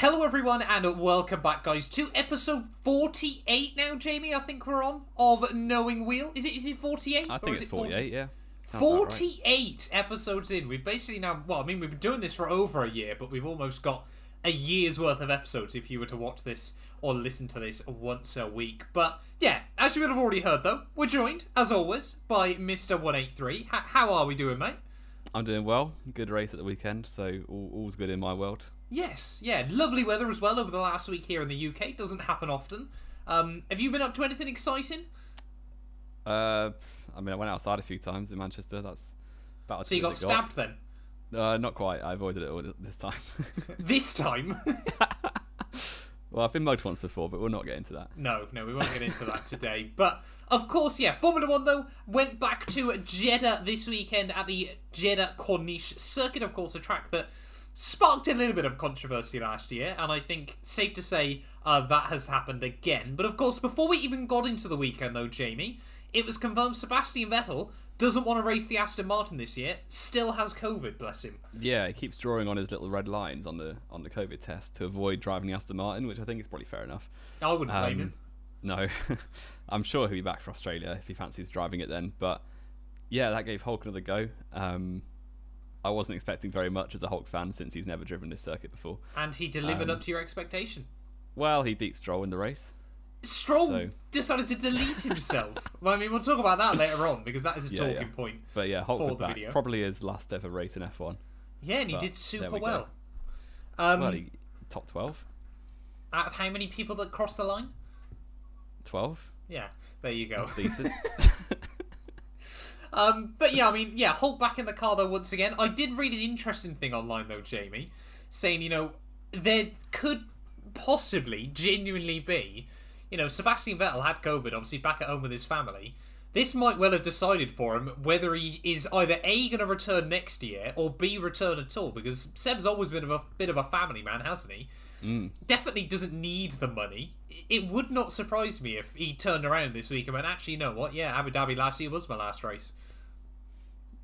Hello everyone and welcome back guys to episode 48 now, Jamie, I think we're on, of Knowing Wheel. Is it 48? I think it's 48, yeah. 48 episodes in. We've basically now, well, I mean, we've been doing this for over a year, but we've almost got a year's worth of episodes if you were to watch this or listen to this once a week. But yeah, as you would have already heard though, we're joined, as always, by Mr. 183. How are we doing, mate? I'm doing well. Good race at the weekend, so all's good in my world. Yes, yeah. Lovely weather as well over the last week here in the UK. Doesn't happen often. Have you been up to anything exciting? I mean, I went outside a few times in Manchester. That's about as so you got stabbed then? Not quite. I avoided it all this time. This time? Well, I've been mugged once before, but we'll not get into that. No, we won't get into that today. But, of course, yeah, Formula 1, though, went back to Jeddah this weekend at the Jeddah Corniche Circuit, of course, a track that sparked a little bit of controversy last year, and I think, safe to say, that has happened again. But, of course, before we even got into the weekend, though, Jamie, it was confirmed Sebastian Vettel doesn't want to race the Aston Martin this year, still has COVID, bless him. Yeah, he keeps drawing on his little red lines on the COVID test to avoid driving the Aston Martin, which I think is probably fair enough. I wouldn't blame him. No. I'm sure he'll be back for Australia if he fancies driving it then. But yeah, that gave Hulk another go. I wasn't expecting very much as a Hulk fan since he's never driven this circuit before. And he delivered up to your expectation. Well, he beat Stroll in the race. Stroll decided to delete himself. Well, I mean, we'll talk about that later on because that is a talking point. But yeah, Hulk was back. Video. Probably his last ever race in F1. Yeah, and he did super well. He top 12. Out of how many people that crossed the line? 12. Yeah, there you go. That's decent. But yeah, I mean, yeah, Hulk back in the car though once again. I did read an interesting thing online though, Jamie, saying, you know, there could possibly genuinely be. You know, Sebastian Vettel had COVID, obviously back at home with his family. This might well have decided for him whether he is either A, going to return next year, or B, return at all, because Seb's always been a bit of a family man, hasn't he? Mm. Definitely doesn't need the money. It would not surprise me if he turned around this week and went, actually, you know what? Yeah, Abu Dhabi last year was my last race.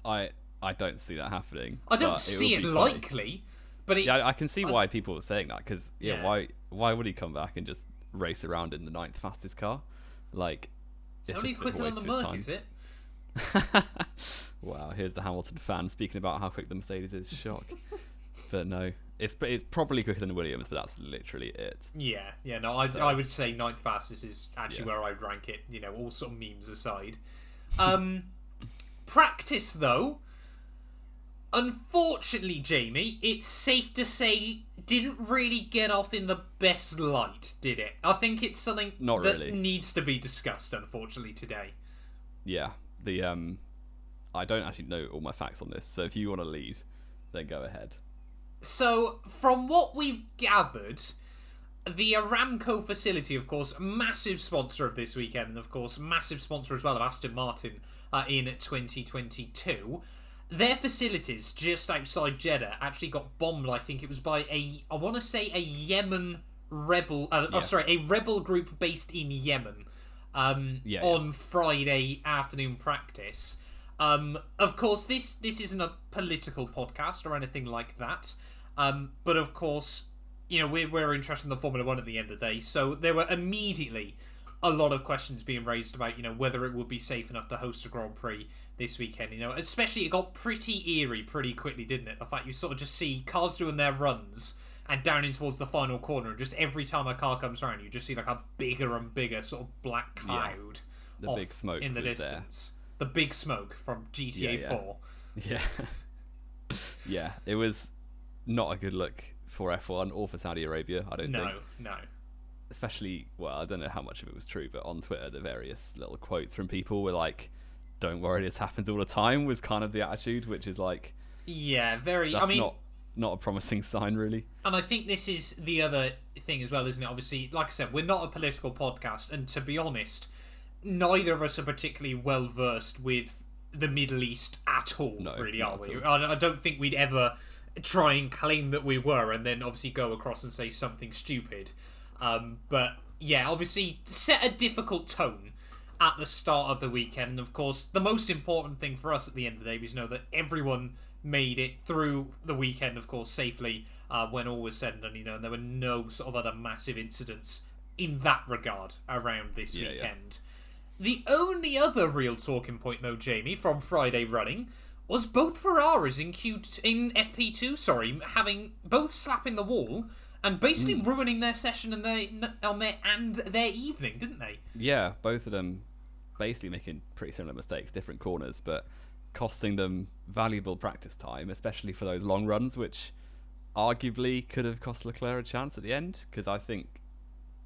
I don't see that happening. I don't see it likely, but I can see why people are saying that, because why would he come back and just race around in the 9th fastest car? Like, it's only quicker than the Merc, is it? Wow, here's the Hamilton fan speaking about how quick the Mercedes is. Shock. But no, it's probably quicker than Williams, but that's literally it. Yeah, no, I would say 9th fastest is actually where I'd rank it, you know, all sort of memes aside. Practice, though, unfortunately, Jamie, it's safe to say didn't really get off in the best light, did it? I think it's something needs to be discussed, unfortunately, today. Yeah, I don't actually know all my facts on this, so if you want to lead, then go ahead. So, from what we've gathered, the Aramco facility, of course, massive sponsor of this weekend, and of course, massive sponsor as well of Aston Martin in 2022... Their facilities just outside Jeddah actually got bombed. I think it was by a Yemen rebel. A rebel group based in Yemen. On Friday afternoon practice. Of course, this isn't a political podcast or anything like that. But of course, you know, we're interested in the Formula One at the end of the day. So there were immediately a lot of questions being raised about, you know, whether it would be safe enough to host a Grand Prix this weekend, you know, especially it got pretty eerie pretty quickly, didn't it? The fact you sort of just see cars doing their runs and down in towards the final corner, and just every time a car comes around, you just see like a bigger and bigger sort of black cloud, the big smoke in the distance. There. The big smoke from GTA 4. Yeah, yeah, it was not a good look for F1 or for Saudi Arabia. I don't think. No. Especially, well, I don't know how much of it was true, but on Twitter, the various little quotes from people were like, "Don't worry, this happens all the time," was kind of the attitude, which is like, yeah, very. That's, I mean, not a promising sign, really. And I think this is the other thing as well, isn't it? Obviously, like I said, we're not a political podcast, and to be honest, neither of us are particularly well versed with the Middle East at all. No, really, are we? I don't think we'd ever try and claim that we were, and then obviously go across and say something stupid. But yeah, obviously, set a difficult tone at the start of the weekend, and of course the most important thing for us at the end of the day was to know that everyone made it through the weekend, of course, safely when all was said and done, you know, and there were no sort of other massive incidents in that regard around this weekend. Yeah. The only other real talking point, though, Jamie, from Friday running was both Ferraris in FP2, having both slapping the wall and basically ruining their session and their evening, didn't they? Yeah, both of them basically making pretty similar mistakes, different corners, but costing them valuable practice time, especially for those long runs, which arguably could have cost Leclerc a chance at the end, because I think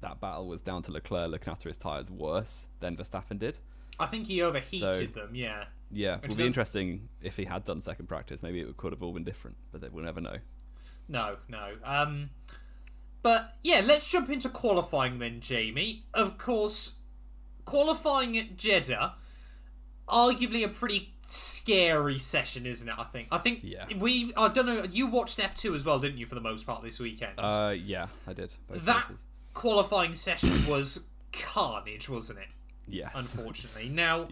that battle was down to Leclerc looking after his tyres worse than Verstappen did. I think he overheated them, yeah. Yeah, it would be interesting if he had done second practice. Maybe it could have all been different, but we'll never know. No. But, yeah, let's jump into qualifying then, Jamie. Of course, qualifying at Jeddah, arguably a pretty scary session, isn't it? I think I don't know. You watched F2 as well, didn't you, for the most part this weekend? Yeah, I did. Both places. Qualifying session was carnage, wasn't it? Yes. Unfortunately. Now,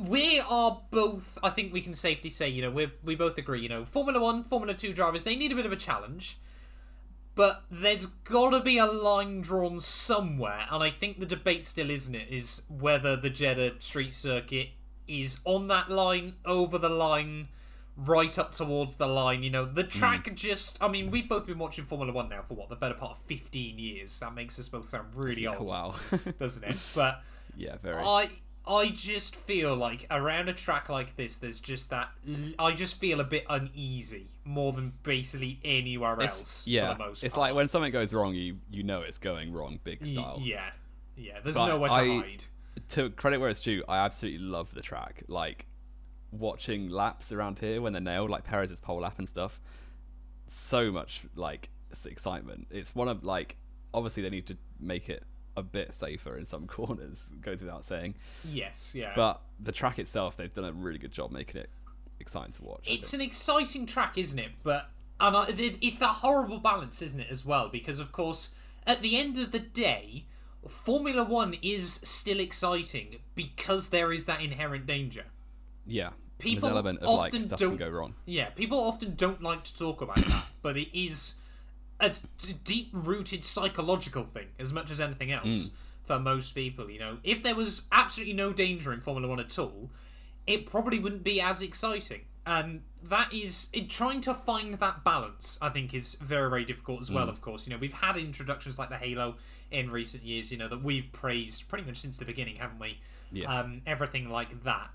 we are both, I think we can safely say, you know, we both agree, you know, Formula 1, Formula 2 drivers, they need a bit of a challenge. But there's got to be a line drawn somewhere, and I think the debate still, isn't it, is whether the Jeddah Street Circuit is on that line, over the line, right up towards the line. You know, the track I mean, we've both been watching Formula 1 now for, the better part of 15 years. That makes us both sound really old. Wow. Doesn't it? But yeah, very. I just feel like around a track like this, there's just that. I just feel a bit uneasy more than basically anywhere else. Yeah, for the most part. It's like when something goes wrong, you know it's going wrong, big style. Yeah. There's nowhere to hide. To credit where it's due, I absolutely love the track. Like watching laps around here when they're nailed, like Perez's pole lap and stuff. So much like excitement. It's one of like obviously they need to make it a bit safer in some corners, goes without saying. Yes, yeah. But the track itself, they've done a really good job making it exciting to watch. It's an exciting track, isn't it? It's that horrible balance, isn't it, as well? Because, of course, at the end of the day, Formula 1 is still exciting because there is that inherent danger. Yeah. People element of, often like, stuff don't can go wrong. Yeah, people often don't like to talk about that, but it is a deep-rooted psychological thing as much as anything else for most people. You know, if there was absolutely no danger in Formula 1 at all, it probably wouldn't be as exciting, and that is trying to find that balance, I think, is very, very difficult as well. Of course, you know, we've had introductions like the Halo in recent years, you know, that we've praised pretty much since the beginning, haven't we? Yeah. Everything like that.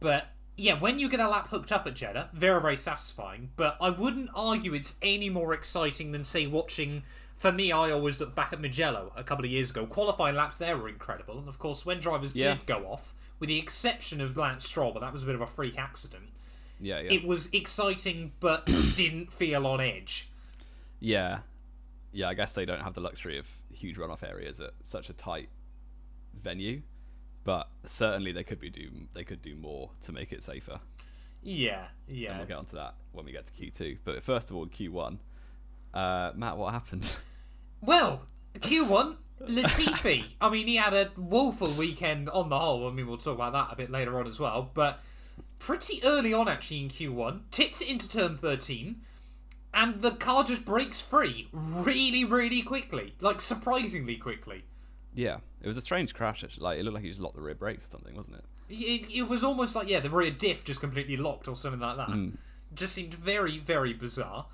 But yeah, when you get a lap hooked up at Jeddah, very, very satisfying, but I wouldn't argue it's any more exciting than, say, watching. For me, I always look back at Mugello a couple of years ago. Qualifying laps there were incredible, and of course, when drivers did go off, with the exception of Lance Stroll, but that was a bit of a freak accident. Yeah. It was exciting, but didn't feel on edge. Yeah, I guess they don't have the luxury of huge runoff areas at such a tight venue. But certainly they could do more to make it safer. Yeah. And we'll get onto that when we get to Q2. But first of all, Q1. Matt, what happened? Well, Q1, Latifi. I mean, he had a woeful weekend on the whole. I mean, we'll talk about that a bit later on as well. But pretty early on, actually, in Q1, tips it into turn 13, and the car just breaks free really, really quickly. Like, surprisingly quickly. Yeah, it was a strange crash. Actually. Like, it looked like he just locked the rear brakes or something, wasn't it? It was almost like, the rear diff just completely locked or something like that. Just seemed very, very bizarre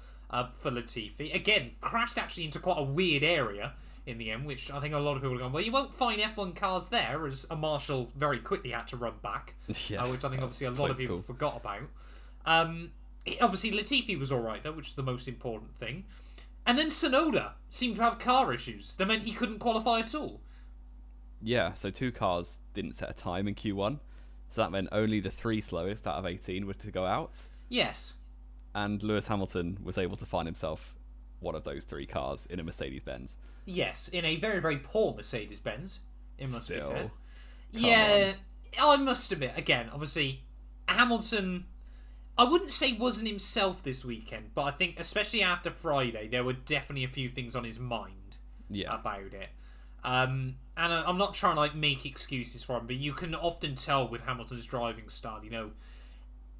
for Latifi. Again, crashed actually into quite a weird area in the end, which I think a lot of people are going, well, you won't find F1 cars there, as a marshal very quickly had to run back, which I think obviously a lot of people forgot about. Obviously, Latifi was all right, though, which is the most important thing. And then Tsunoda seemed to have car issues. That meant he couldn't qualify at all. Yeah, so two cars didn't set a time in Q1. So that meant only the three slowest out of 18 were to go out. Yes. And Lewis Hamilton was able to find himself one of those three cars in a Mercedes-Benz. Yes, in a very, very poor Mercedes-Benz, it must be said. I must admit, again, obviously, Hamilton, I wouldn't say wasn't himself this weekend, but I think, especially after Friday, there were definitely a few things on his mind about it. And I'm not trying to make excuses for him, but you can often tell with Hamilton's driving style, you know,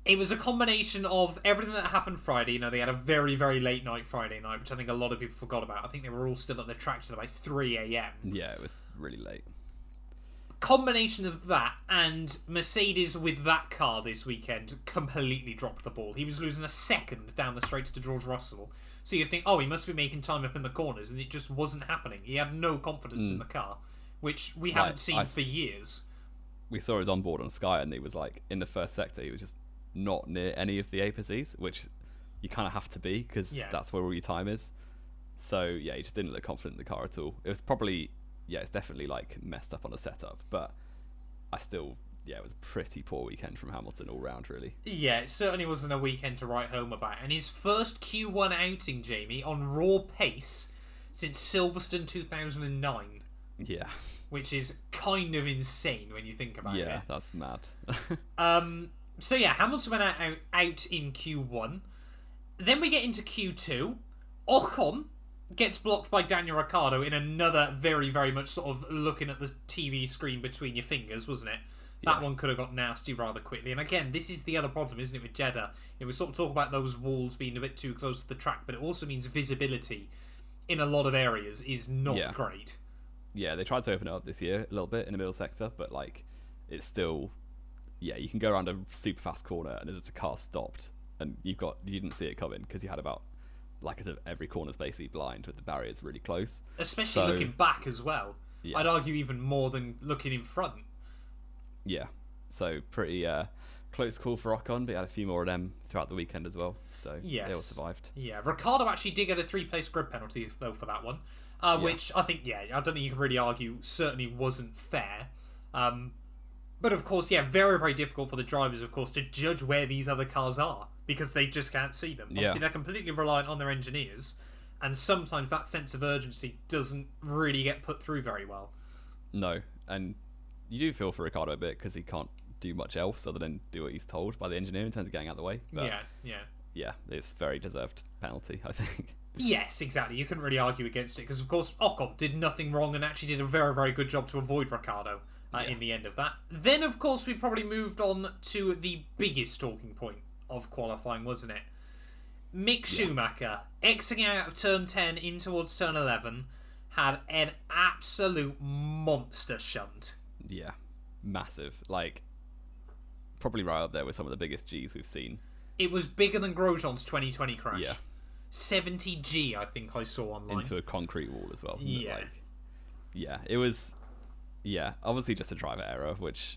It was a combination of everything that happened Friday. You know, they had a very, very late night Friday night, which I think a lot of people forgot about. I think they were all still at the track till about 3 a.m. Yeah, it was really late. Combination of that and Mercedes with that car this weekend completely dropped the ball. He was losing a second down the straights to George Russell. So you think, oh, he must be making time up in the corners, and it just wasn't happening. He had no confidence in the car, which we haven't seen for years. We saw his onboard on Sky, and he was like, in the first sector, he was just not near any of the apices, which you kind of have to be because that's where all your time is. So yeah, he just didn't look confident in the car at all. It was probably it's definitely like messed up on the setup, but I still it was a pretty poor weekend from Hamilton all round, really. Yeah, it certainly wasn't a weekend to write home about. And his first Q1 outing, Jamie, on raw pace since Silverstone 2009. Yeah. Which is kind of insane when you think about it. Yeah, that's mad. So yeah, Hamilton went out in Q1. Then we get into Q2. Ocon gets blocked by Daniel Ricciardo in another very, very much sort of looking at the TV screen between your fingers, wasn't it? That one could have got nasty rather quickly. And again, this is the other problem, isn't it, with Jeddah? You know, we sort of talk about those walls being a bit too close to the track, but it also means visibility in a lot of areas is not great. Yeah, they tried to open it up this year a little bit in the middle sector, but like it's still... Yeah, you can go around a super fast corner and there's just a car stopped and you didn't see it coming because you had about every corner's basically blind with the barriers really close. Especially looking back as well. Yeah. I'd argue even more than looking in front. Yeah, so pretty close call for Ocon, but he had a few more of them throughout the weekend as well. So they all survived. Yeah, Ricciardo actually did get a 3-place grid penalty though for that one, which I think, I don't think you can really argue certainly wasn't fair. But of course, very, very difficult for the drivers, of course, to judge where these other cars are because they just can't see them. Obviously, they're completely reliant on their engineers, and sometimes that sense of urgency doesn't really get put through very well. No, and you do feel for Ricciardo a bit because he can't do much else other than do what he's told by the engineer in terms of getting out of the way. But yeah, it's a very deserved penalty, I think. Yes, exactly. You couldn't really argue against it because, of course, Ocon did nothing wrong and actually did a very, very good job to avoid Ricciardo. In the end of that. Then, of course, we probably moved on to the biggest talking point of qualifying, wasn't it? Mick Schumacher, exiting out of turn 10 in towards turn 11, had an absolute monster shunt. Yeah, massive. Like, probably right up there with some of the biggest Gs we've seen. It was bigger than Grosjean's 2020 crash. Yeah. 70 G, I think I saw online. Into a concrete wall as well. Yeah. It was... Yeah, obviously just a driver error, which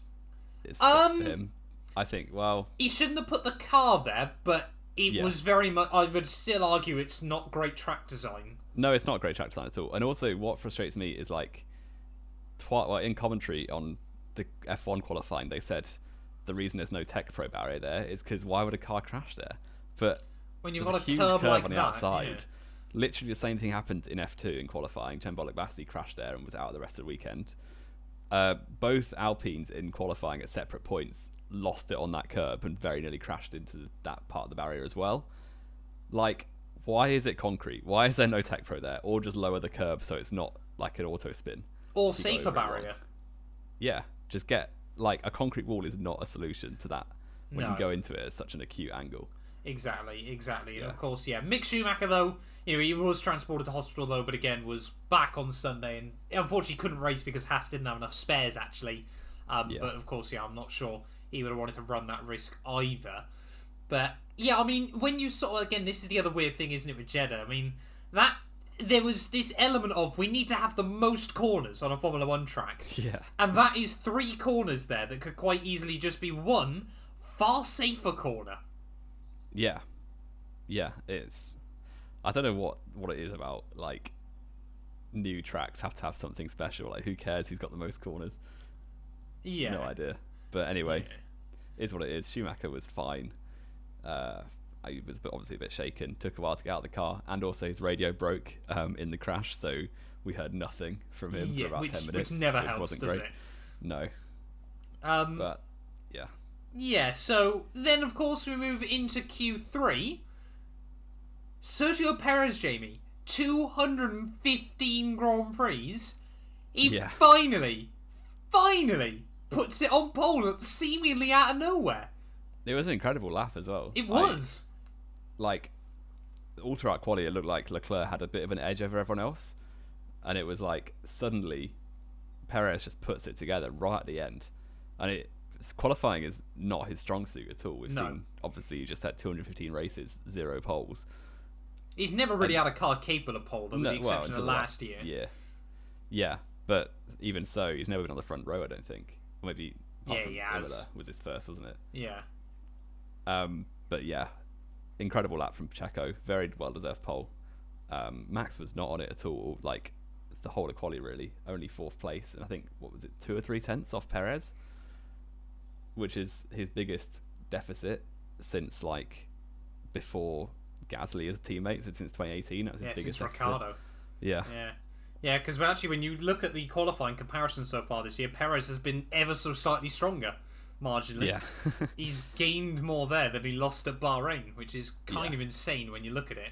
is sucks for him. I think, he shouldn't have put the car there, but it was very much... I would still argue it's not great track design. No, it's not great track design at all. And also, what frustrates me is, in commentary on the F1 qualifying, they said the reason there's no Tech Pro barrier there is because why would a car crash there? But when you've got a huge curb like on the outside... Yeah. Literally the same thing happened in F2 in qualifying. Cembolik Vasily crashed there and was out the rest of the weekend. Both Alpines in qualifying at separate points lost it on that curb and very nearly crashed into that part of the barrier as well. Like, why is it concrete? Why is there no Tech Pro there? Or just lower the curb so it's not like an auto spin? Or safer barrier. Yeah, just get a concrete wall is not a solution to that when you go into it at such an acute angle. Exactly. And of course, Mick Schumacher, though, he was transported to hospital, though, but again, was back on Sunday and unfortunately couldn't race because Haas didn't have enough spares, actually. But of course, I'm not sure he would have wanted to run that risk either. But I mean, when you sort of, again, this is the other weird thing, isn't it, with Jeddah? I mean, that there was this element of we need to have the most corners on a Formula 1 track. Yeah. And that is 3 corners there that could quite easily just be one far safer corner. Yeah, it's... I don't know what it is about, new tracks have to have something special. Who cares who's got the most corners? Yeah. No idea. But anyway, it's what it is. Schumacher was fine. He was obviously a bit shaken. Took a while to get out of the car. And also his radio broke in the crash, so we heard nothing from him for about 10 minutes. Which never helps, wasn't great. Does it? No. But, yeah. Yeah, so then, of course, we move into Q3. Sergio Perez, Jamie, 215 Grand Prix. He finally puts it on pole seemingly out of nowhere. It was an incredible lap as well. It was. Like, all throughout quali, it looked like Leclerc had a bit of an edge over everyone else. And it was like, suddenly, Perez just puts it together right at the end. And qualifying is not his strong suit at all. We've seen, obviously, he just had 215 races, 0 poles. He's never really had a car capable of pole, though, with the exception of last year. Yeah, but even so, he's never been on the front row, I don't think. Or maybe was his first, wasn't it? Yeah. But yeah, incredible lap from Checo. Very well-deserved pole. Max was not on it at all, like the whole of quali, really. Only 4th place, and I think, 2 or 3 tenths off Perez, which is his biggest deficit since, like, before Gasly as teammates, since 2018. That was his biggest since Ricciardo. Yeah, because actually when you look at the qualifying comparison so far this year, Perez has been ever so slightly stronger, marginally. Yeah. He's gained more there than he lost at Bahrain, which is kind of insane when you look at it.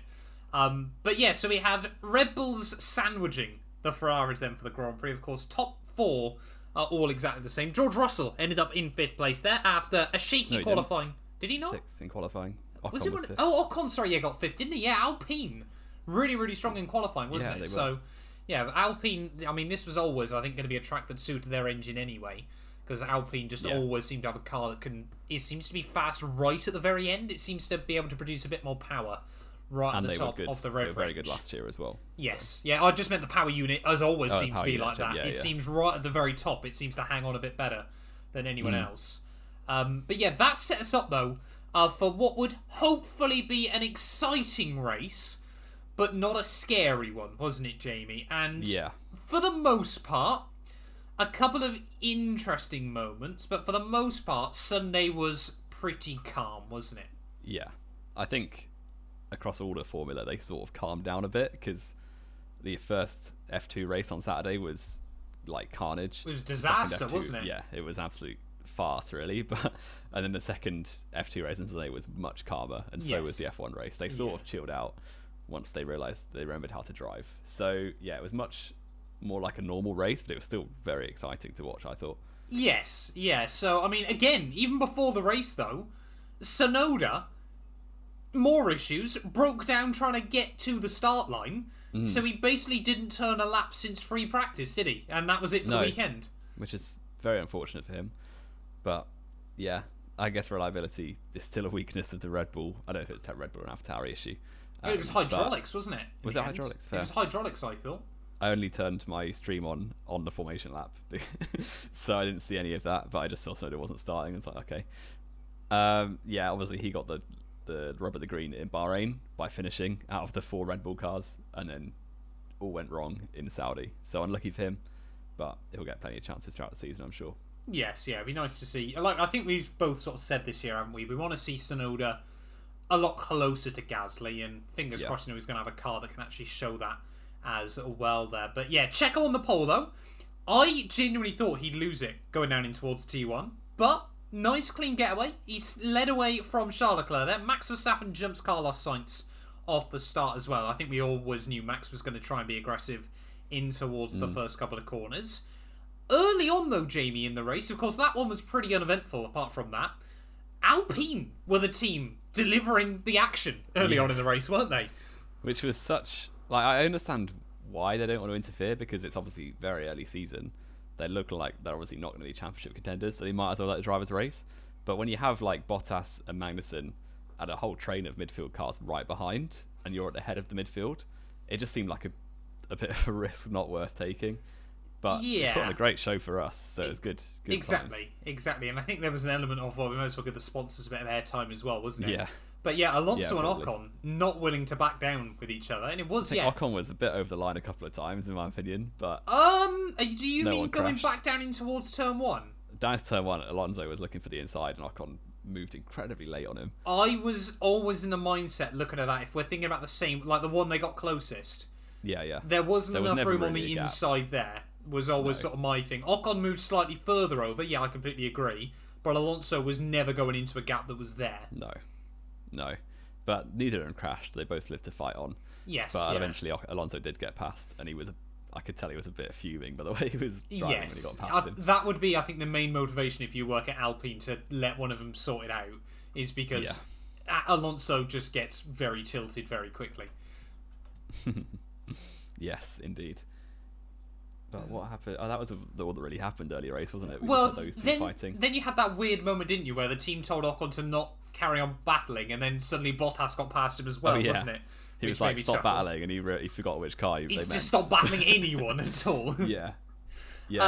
But yeah, so we had Red Bulls sandwiching the Ferraris then for the Grand Prix. Of course, top 4 are all exactly the same. George Russell ended up in 5th place there after a shaky qualifying. Did he not? 6th in qualifying. Ocon, sorry, got 5th, didn't he? Yeah, Alpine. Really, really strong in qualifying, wasn't it? So, yeah, Alpine, I mean, this was always, I think, going to be a track that suited their engine anyway, because Alpine just always seemed to have a car that it seems to be fast right at the very end. It seems to be able to produce a bit more power right at the top of the rev range. They were very good last year as well. Yes. So. Yeah, I just meant the power unit, as always, seems to be like that. Yeah, it seems right at the very top. It seems to hang on a bit better than anyone else. But yeah, that set us up, though, for what would hopefully be an exciting race, but not a scary one, wasn't it, Jamie? And for the most part, a couple of interesting moments, but for the most part, Sunday was pretty calm, wasn't it? Yeah. I think across all the formula, they sort of calmed down a bit, because the first F2 race on Saturday was like carnage. It was disaster, wasn't it? Yeah, it was absolute farce, really, and then the second F2 race on Sunday was much calmer, and so was the F1 race. They sort of chilled out once they realised they remembered how to drive. So yeah, it was much more like a normal race, but it was still very exciting to watch, I thought. Yes, yeah. So I mean, again, even before the race though, Tsunoda, more issues, broke down trying to get to the start line, so he basically didn't turn a lap since free practice, did he? And that was it for the weekend. Which is very unfortunate for him. But yeah, I guess reliability is still a weakness of the Red Bull. I don't know if it's that Red Bull and AlphaTauri issue. It was hydraulics, wasn't it? Was it hydraulics? Fair. It was hydraulics, I feel. I only turned my stream on the formation lap, so I didn't see any of that, but I just saw Soda wasn't starting. It's like, okay. Yeah, obviously he got the rub of the green in Bahrain by finishing out of the 4 Red Bull cars, and then all went wrong in Saudi. So unlucky for him, but he'll get plenty of chances throughout the season, I'm sure. Yes, yeah, it'd be nice to see. Like, I think we've both sort of said this year, haven't we? We want to see Tsunoda a lot closer to Gasly, and fingers crossed, he's going to have a car that can actually show that as well there. But yeah, Checo on the pole though. I genuinely thought he'd lose it going down in towards T1, but nice clean getaway. He's led away from Charles Leclerc there. Max Verstappen jumps Carlos Sainz off the start as well. I think we always knew Max was going to try and be aggressive in towards the first couple of corners. Early on though, Jamie, in the race, of course that one was pretty uneventful apart from that. Alpine were the team delivering the action early on in the race, weren't they? Which was such... Like, I understand why they don't want to interfere, because it's obviously very early season. They look like they're obviously not going to be championship contenders, so they might as well let the drivers race. But when you have, like, Bottas and Magnussen and a whole train of midfield cars right behind, and you're at the head of the midfield, it just seemed like a bit of a risk not worth taking. But you put on a great show for us, so it's good. Exactly. And I think there was an element of, well, we might as well give the sponsors a bit of airtime as well, wasn't it? Yeah. But yeah, Alonso and Ocon not willing to back down with each other, and it was Ocon was a bit over the line a couple of times, in my opinion. But do you mean going back down in towards turn 1? Down to turn 1, Alonso was looking for the inside, and Ocon moved incredibly late on him. I was always in the mindset looking at that. If we're thinking about the same, like the one they got closest. Yeah. There was enough room on the inside there. Was always sort of my thing. Ocon moved slightly further over. Yeah, I completely agree. But Alonso was never going into a gap that was there. No. But neither of them crashed. They both lived to fight on. Yes. But eventually Alonso did get past, and he was... I could tell he was a bit fuming by the way he was driving when he got past him. That would be, I think, the main motivation if you work at Alpine, to let one of them sort it out. is because Alonso just gets very tilted very quickly. Yes, indeed. But what happened? Oh, that was what really happened earlier race, wasn't it? Then you had that weird moment, didn't you, where the team told Ocon to not carry on battling, and then suddenly Bottas got past him as well, wasn't it? He was like, stop battling, and he forgot which car he meant. Just stopped battling anyone at all. Yeah,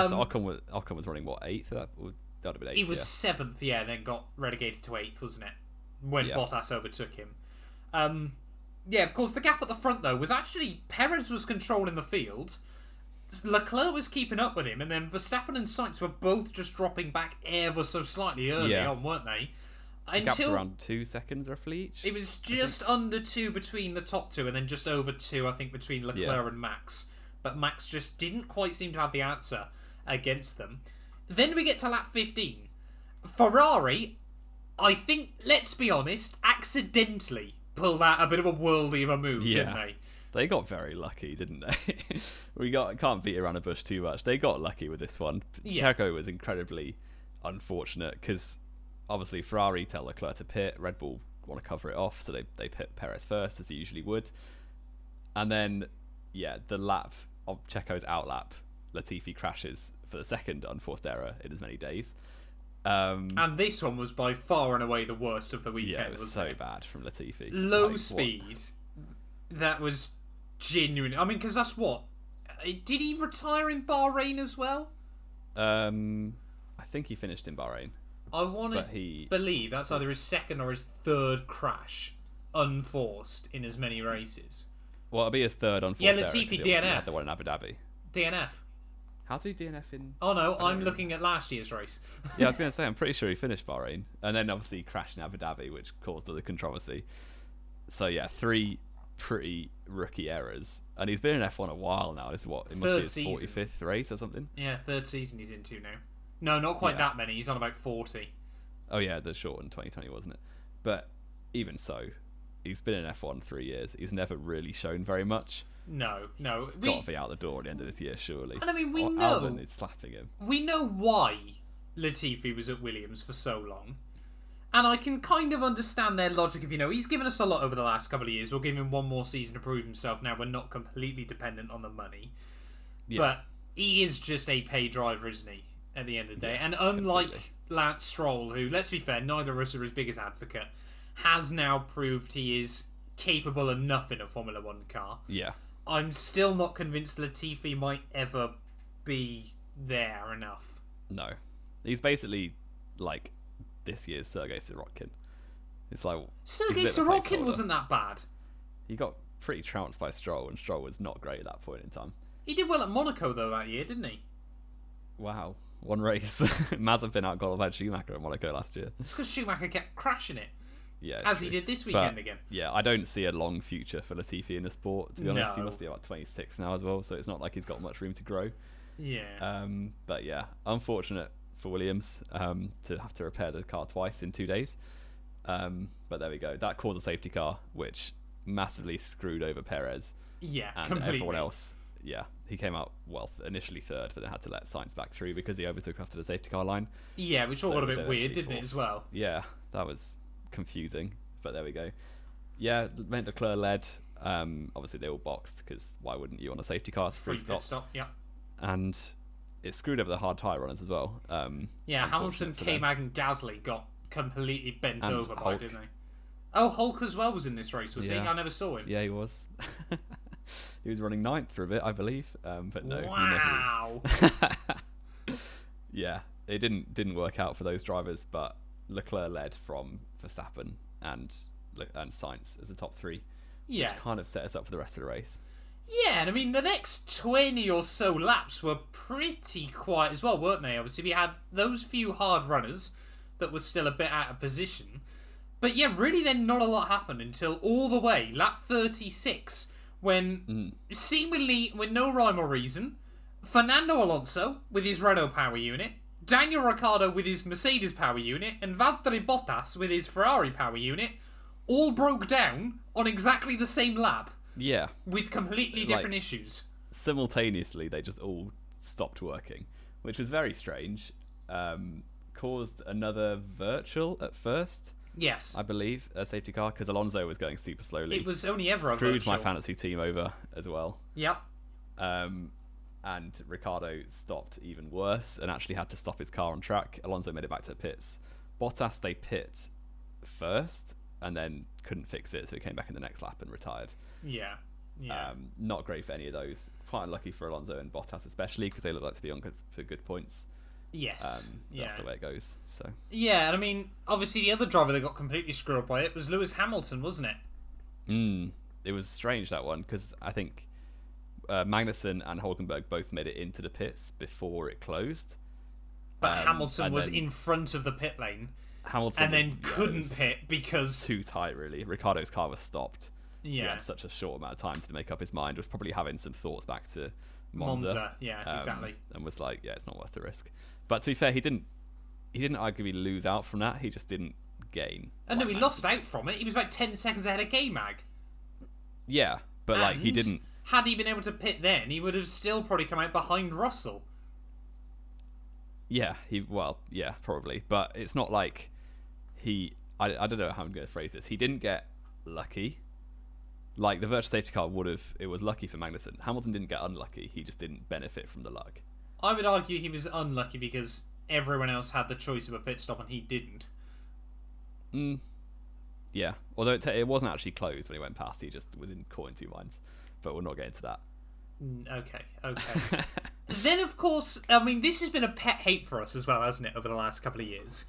so Ocon was running, what, 8th? That would have been 8th. He was 7th, and then got relegated to 8th, wasn't it? When Bottas overtook him. Yeah, of course, the gap at the front, though, was actually Perez was controlling the field. Leclerc was keeping up with him, and then Verstappen and Sainz were both just dropping back ever so slightly early on, weren't they? Until around 2 seconds roughly each. It was just under two between the top two, and then just over two, I think, between Leclerc and Max. But Max just didn't quite seem to have the answer against them. Then we get to lap 15. Ferrari, I think, let's be honest, accidentally pulled out a bit of a worldie of a move, didn't they? They got very lucky, didn't they? Can't beat around a bush too much. They got lucky with this one. Checo was incredibly unfortunate because obviously Ferrari tell Leclerc to pit. Red Bull want to cover it off, so they pit Perez first, as they usually would. And then, the lap of Checo's outlap, Latifi crashes for the second unforced error in as many days. And this one was by far and away the worst of the weekend. Yeah, it was bad from Latifi. Low speed. That was... genuine. I mean, because that's what... Did he retire in Bahrain as well? I think he finished in Bahrain. I want to believe that's either his second or his third crash unforced in as many races. Well, it'll be his third unforced. Yeah, Latifi DNF. The one in Abu Dhabi. DNF. How did he DNF in... Oh, no, I'm looking at last year's race. I was going to say, I'm pretty sure he finished Bahrain. And then, obviously, he crashed in Abu Dhabi, which caused all the controversy. So, three... pretty rookie errors, and he's been in F1 a while now. It's must be his 45th race or something. Yeah, third season he's into now. No, not quite that many. He's on about 40. Oh yeah, the short one, 2020, wasn't it? But even so, he's been in F1 3 years. He's never really shown very much. No, he's got to be out the door at the end of this year, surely. And I mean, know Albon is slapping him. We know why Latifi was at Williams for so long. And I can kind of understand their logic of, he's given us a lot over the last couple of years. We'll give him one more season to prove himself. Now we're not completely dependent on the money. Yeah. But he is just a pay driver, isn't he, at the end of the day? And unlike Lance Stroll, who, let's be fair, neither of us are his biggest advocate, has now proved he is capable enough in a Formula One car. Yeah. I'm still not convinced Latifi might ever be there enough. No. He's basically, like... this year's Sergei Sorokin. It's like Sergei Sorokin wasn't that bad. He got pretty trounced by Stroll, and Stroll was not great at that point in time. He did well at Monaco though that year, didn't he? Wow, one race. Mazepin outgolfed by Schumacher at Monaco last year. It's because Schumacher kept crashing it. Yeah, as he did this weekend again. Yeah, I don't see a long future for Latifi in the sport. To be honest, he must be about 26 now as well, so it's not like he's got much room to grow. Yeah. But yeah, unfortunate for Williams to have to repair the car twice in 2 days, but there we go. That caused a safety car, which massively screwed over Perez and completely. Everyone else. He came out initially third, but then had to let Sainz back through because he overtook after the safety car line, which all got a bit weird, didn't it, as well? That was confusing, but there we go. Meant Leclerc led. Obviously they all boxed, because why wouldn't you on a safety car? It's free stop. And it screwed over the hard tyre runners as well. Hamilton came out, and Gasly got completely bent over by it, didn't they? Oh, Hulk as well was in this race, was he? I never saw him. Yeah, he was. He was running 9th for a bit, I believe. But no. Wow. It didn't work out for those drivers, but Leclerc led from Verstappen and Sainz as the top three. Yeah. Which kind of set us up for the rest of the race. Yeah, and I mean, the next 20 or so laps were pretty quiet as well, weren't they? Obviously, we had those few hard runners that were still a bit out of position. But yeah, really then not a lot happened until all the way, lap 36, when seemingly, with no rhyme or reason, Fernando Alonso with his Renault power unit, Daniel Ricciardo with his Mercedes power unit, and Valtteri Bottas with his Ferrari power unit all broke down on exactly the same lap. Yeah. With completely different issues. Simultaneously, they just all stopped working, which was very strange. Caused another virtual at first. Yes, I believe a safety car because Alonso was going super slowly. It was only ever screwed my fantasy team over as well. Yep. And Ricciardo stopped even worse and actually had to stop his car on track. Alonso made it back to the pits. Bottas, they pit first and then couldn't fix it, so he came back in the next lap and retired. Yeah. Not great for any of those. Quite unlucky for Alonso and Bottas, especially because they look like to be on good for good points. Yes. That's the way it goes. So. Yeah, and I mean, obviously the other driver that got completely screwed up by it was Lewis Hamilton, wasn't it? It was strange, that one, because I think Magnussen and Hulkenberg both made it into the pits before it closed. But Hamilton was in front of the pit lane. Hamilton and then couldn't pit because... Too tight, really. Ricciardo's car was stopped. Yeah. He had such a short amount of time to make up his mind. He was probably having some thoughts back to Monza. Yeah, exactly. And was like, yeah, it's not worth the risk. But to be fair, he didn't arguably lose out from that. He just didn't gain. And no, he lost out from it. He was about 10 seconds ahead of K-Mag. Yeah, but like he didn't... Had he been able to pit then, he would have still probably come out behind Russell. Yeah, probably. But it's not like I don't know how I'm going to phrase this. He didn't get lucky. Like, the virtual safety car it was lucky for Magnussen. Hamilton didn't get unlucky. He just didn't benefit from the luck. I would argue he was unlucky because everyone else had the choice of a pit stop and he didn't. Yeah, although it wasn't actually closed when he went past. He just was caught in two minds. But we'll not get into that. Okay. Then, of course, I mean, this has been a pet hate for us as well, hasn't it, over the last couple of years?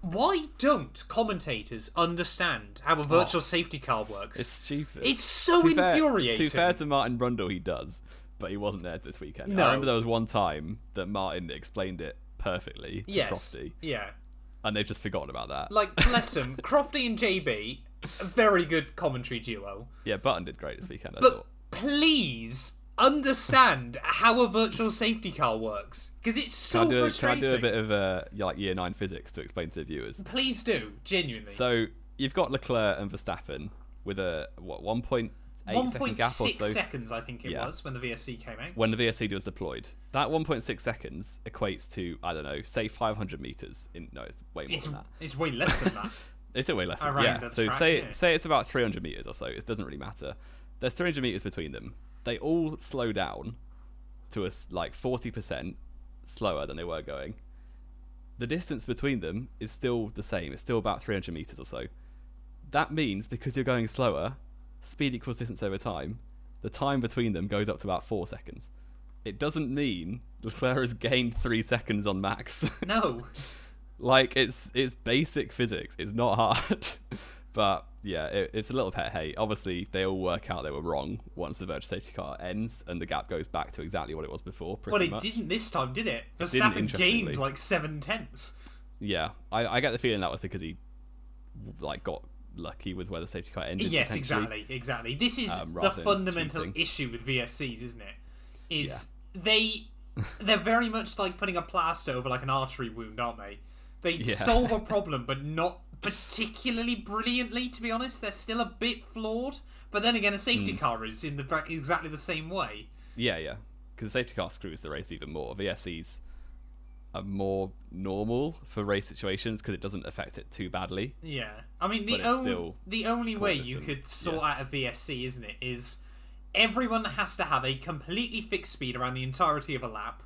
Why don't commentators understand how a virtual safety car works? It's stupid. It's so infuriating. To be fair to Martin Brundle, he does, but he wasn't there this weekend. No. I remember there was one time that Martin explained it perfectly to Crofty. Yeah. And they've just forgotten about that. Like, bless them. Crofty and JB, a very good commentary duo. Yeah, Button did great this weekend, I thought. Please understand how a virtual safety car works, because it's so frustrating. Can I do a bit of year 9 physics to explain to the viewers? Please do, genuinely. So you've got Leclerc and Verstappen with a 1.8 second gap or so. 1.6 seconds, I think it was, when the VSC came out. When the VSC was deployed. That 1.6 seconds equates to, I don't know, say 500 metres. It's way more than that. It's way less than that. It's way less than that, So say it's about 300 metres or so. It doesn't really matter. There's 300 metres between them. They all slow down to us like 40% slower than they were going. The distance between them is still the same. It's still about 300 metres or so. That means because you're going slower, speed equals distance over time. The time between them goes up to about 4 seconds. It doesn't mean Leclerc has gained 3 seconds on max. No. Like, it's basic physics. It's not hard. But yeah, it's a little pet hate. Obviously, they all work out they were wrong once the virtual safety car ends and the gap goes back to exactly what it was before. Well, it didn't this time, did it? Verstappen gained like 7 tenths. Yeah, I get the feeling that was because he like got lucky with where the safety car ended. Yes, exactly. This is the fundamental issue with VSCs, isn't it? They're very much like putting a plaster over like an artery wound, aren't they? They solve a problem, but not particularly brilliantly, to be honest. They're still a bit flawed, but then again, a safety car is in exactly the same way. Yeah, because the safety car screws the race even more. VSCs are more normal for race situations because it doesn't affect it too badly. Yeah, I mean the only way you could sort out a VSC, isn't it, is everyone has to have a completely fixed speed around the entirety of a lap,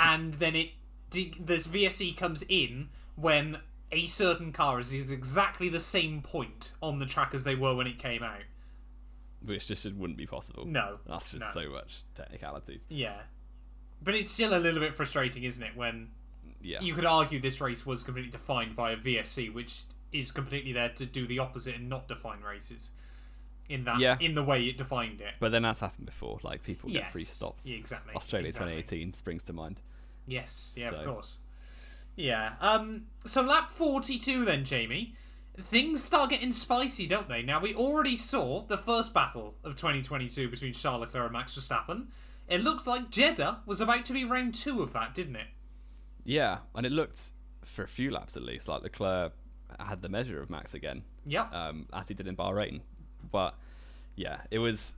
and then this VSC comes in when a certain car is exactly the same point on the track as they were when it came out. Which just wouldn't be possible. No. That's just so much technicalities. Yeah. But it's still a little bit frustrating, isn't it, when you could argue this race was completely defined by a VSC, which is completely there to do the opposite and not define races in the way it defined it. But then that's happened before. Like, people get free stops. Exactly. Australia 2018 springs to mind. Yes, of course. Yeah, so lap 42 then, Jamie. Things start getting spicy, don't they? Now, we already saw the first battle of 2022 between Charles Leclerc and Max Verstappen. It looks like Jeddah was about to be round 2 of that, didn't it? Yeah, and it looked, for a few laps at least, like Leclerc had the measure of Max again. Yeah. As he did in Bahrain. But, yeah, it was...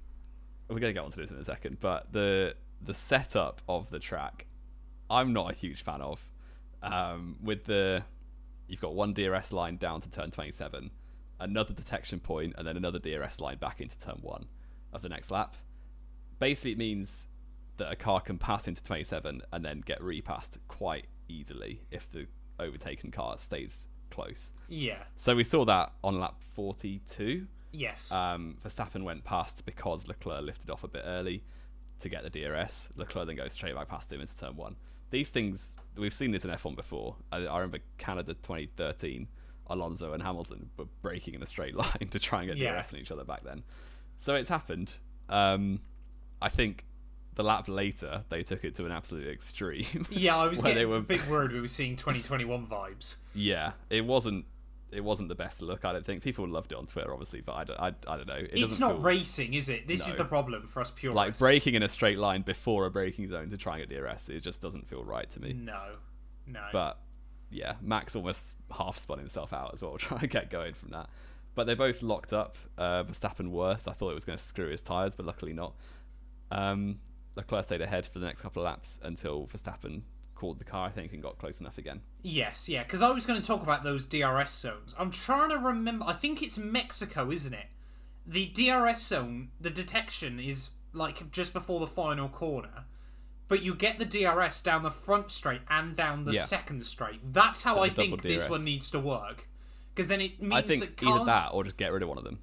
We're going to get onto this in a second, but the setup of the track, I'm not a huge fan of. With the you've got one DRS line down to turn 27, another detection point, and then another DRS line back into turn 1 of the next lap. Basically, it means that a car can pass into 27 and then get repassed quite easily if the overtaken car stays close. Yeah. So we saw that on lap 42. Yes. Verstappen went past because Leclerc lifted off a bit early to get the DRS. Leclerc then goes straight back past him into turn 1. These things, we've seen this in F1 before. I remember Canada 2013, Alonso and Hamilton were braking in a straight line to try and get DRS on each other back then. So it's happened. I think the lap later, they took it to an absolute extreme. Yeah, I was getting a bit worried we were seeing 2021 vibes. Yeah, it wasn't the best look, I don't think. People loved it on Twitter, obviously, but I don't know. It's not racing, is it? This is the problem for us purists. Like, braking in a straight line before a braking zone to try and get DRS, it just doesn't feel right to me. No. But, yeah, Max almost half-spun himself out as well, trying to get going from that. But they both locked up. Verstappen worse. I thought it was going to screw his tyres, but luckily not. Leclerc stayed ahead for the next couple of laps until Verstappen called the car, I think, and got close enough again. Yes, yeah, because I was going to talk about those DRS zones. I'm trying to remember. I think it's Mexico, isn't it? The DRS zone, the detection is like just before the final corner, but you get the DRS down the front straight and down the second straight. That's how I think this one needs to work, because then it means that cars... either that or just get rid of one of them.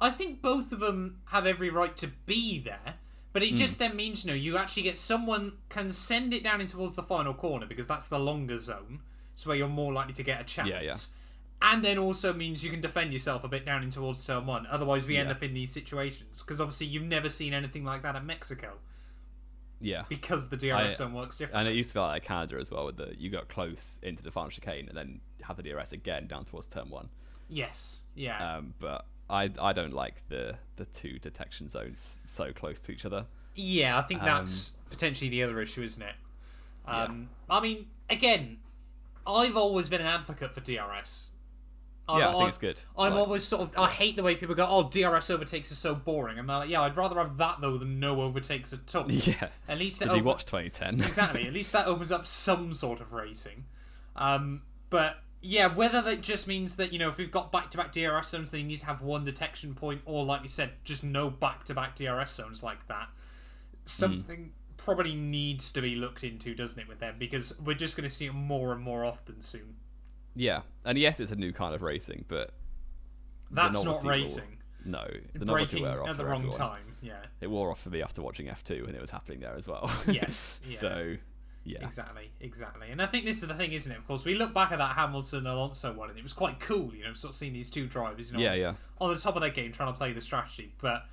I think both of them have every right to be there. But it just then means, you actually get someone can send it down in towards the final corner because that's the longer zone. It's where you're more likely to get a chance. Yeah. And then also means you can defend yourself a bit down in towards turn one. Otherwise, we end up in these situations because obviously you've never seen anything like that at Mexico. Yeah. Because the DRS zone works differently. And it used to be like Canada as well, with you got close into the final chicane and then have the DRS again down towards turn one. Yes. Yeah. But... I don't like the two detection zones so close to each other. Yeah, I think that's potentially the other issue, isn't it? I mean, again, I've always been an advocate for DRS. I think it's good. I'm always I hate the way people go, oh, DRS overtakes is so boring. And I'm like, yeah, I'd rather have that, though, than no overtakes at all. Yeah, at least you watch 2010? Exactly, at least that opens up some sort of racing. But... yeah, whether that just means that, if we've got back-to-back DRS zones, then you need to have one detection point, or, like you said, just no back-to-back DRS zones like that. Something probably needs to be looked into, doesn't it, with them? Because we're just going to see it more and more often soon. Yeah, and yes, it's a new kind of racing, but... that's not racing. No, the novelty wore off at the wrong time, yeah. It wore off for me after watching F2, and it was happening there as well. Yes, yeah. So... yeah. Exactly. And I think this is the thing, isn't it? Of course, we look back at that Hamilton-Alonso one, and it was quite cool, sort of seeing these two drivers, on the top of their game, trying to play the strategy. But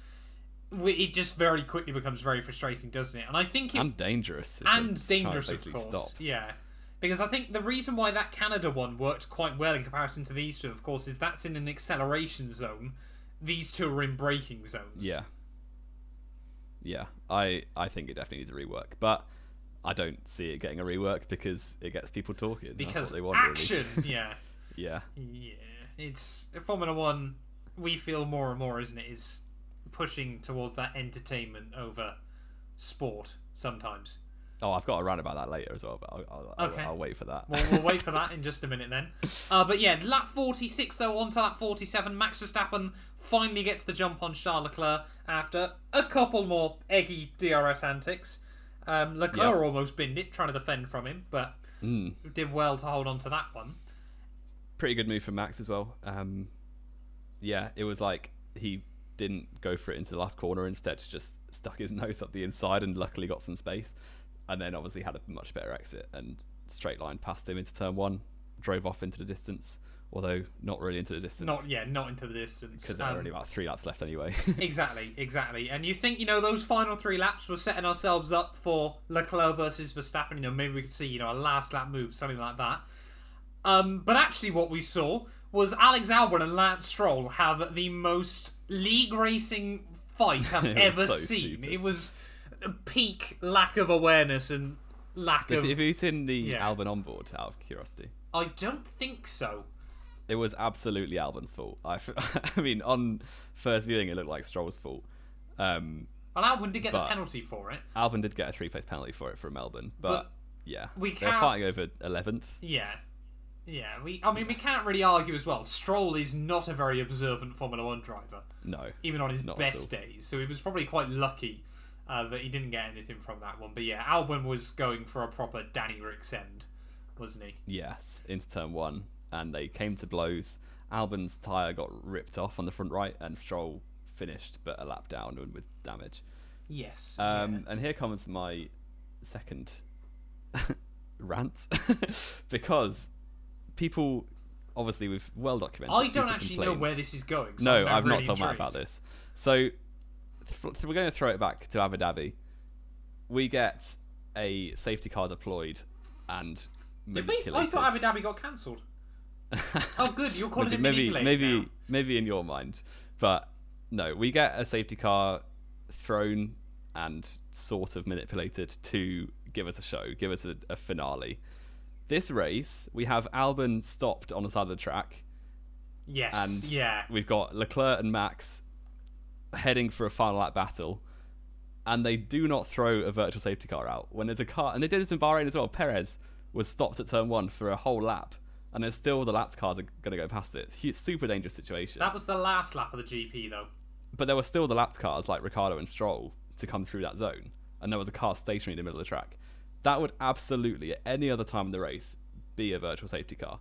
it just very quickly becomes very frustrating, doesn't it? And I think and dangerous. And dangerous, of course. Stop. Yeah. Because I think the reason why that Canada one worked quite well in comparison to these two, of course, is that's in an acceleration zone. These two are in braking zones. Yeah. Yeah. I think it definitely needs a rework. But... I don't see it getting a rework because it gets people talking. Because they want action, really. Yeah. It's Formula One. We feel more and more, isn't it, is pushing towards that entertainment over sport sometimes. Oh, I've got a rant about that later as well, but I'll wait for that. Well, we'll wait for that in just a minute then. But yeah, lap 46 though, on to lap 47. Max Verstappen finally gets the jump on Charles Leclerc after a couple more eggy DRS antics. Leclerc almost binned it, trying to defend from him, but did well to hold on to that one. Pretty good move from Max as well. It was like he didn't go for it into the last corner, instead just stuck his nose up the inside and luckily got some space, and then obviously had a much better exit and straight line past him into turn one, drove off into the distance. Although not really into the distance. Not into the distance. Because there are only about 3 laps left anyway. Exactly. And you think, those final 3 laps were setting ourselves up for Leclerc versus Verstappen. Maybe we could see, a last lap move, something like that. But actually what we saw was Alex Albon and Lance Stroll have the most league racing fight I've ever seen. Stupid. It was a peak lack of awareness and lack of... Have you seen the Albon onboard, out of curiosity? I don't think so. It was absolutely Albon's fault. I mean, on first viewing, it looked like Stroll's fault. Albon did get the penalty for it. Albon did get a 3-place penalty for it from Melbourne. But yeah, they're fighting over 11th. Yeah. Yeah, I mean, we can't really argue as well. Stroll is not a very observant Formula 1 driver. No. Even on his best days. So he was probably quite lucky that he didn't get anything from that one. But yeah, Albon was going for a proper Danny Rick's end, wasn't he? Yes, into turn one. And they came to blows. Albon's tyre got ripped off on the front right, and Stroll finished, but a lap down and with damage. Yes. And here comes my second rant. Because... people, obviously, we've well documented. I don't actually know where this is going. So no, I've not told Matt about this. So we're going to throw it back to Abu Dhabi. We get a safety car deployed and manipulated. I thought Abu Dhabi got cancelled. Oh, good, you're calling it manipulated. Maybe in your mind. But no, we get a safety car thrown and sort of manipulated to give us a show, give us a finale. This race, we have Albon stopped on the side of the track. Yes, and yeah. We've got Leclerc and Max heading for a final lap battle, and they do not throw a virtual safety car out. When there's a car, and they did this in Bahrain as well, Perez was stopped at turn one for a whole lap, and there's still the lapped cars are going to go past it. Super dangerous situation. That was the last lap of the GP, though. But there were still the lapped cars, like Ricciardo and Stroll, to come through that zone, and there was a car stationary in the middle of the track. That would absolutely, at any other time in the race, be a virtual safety car.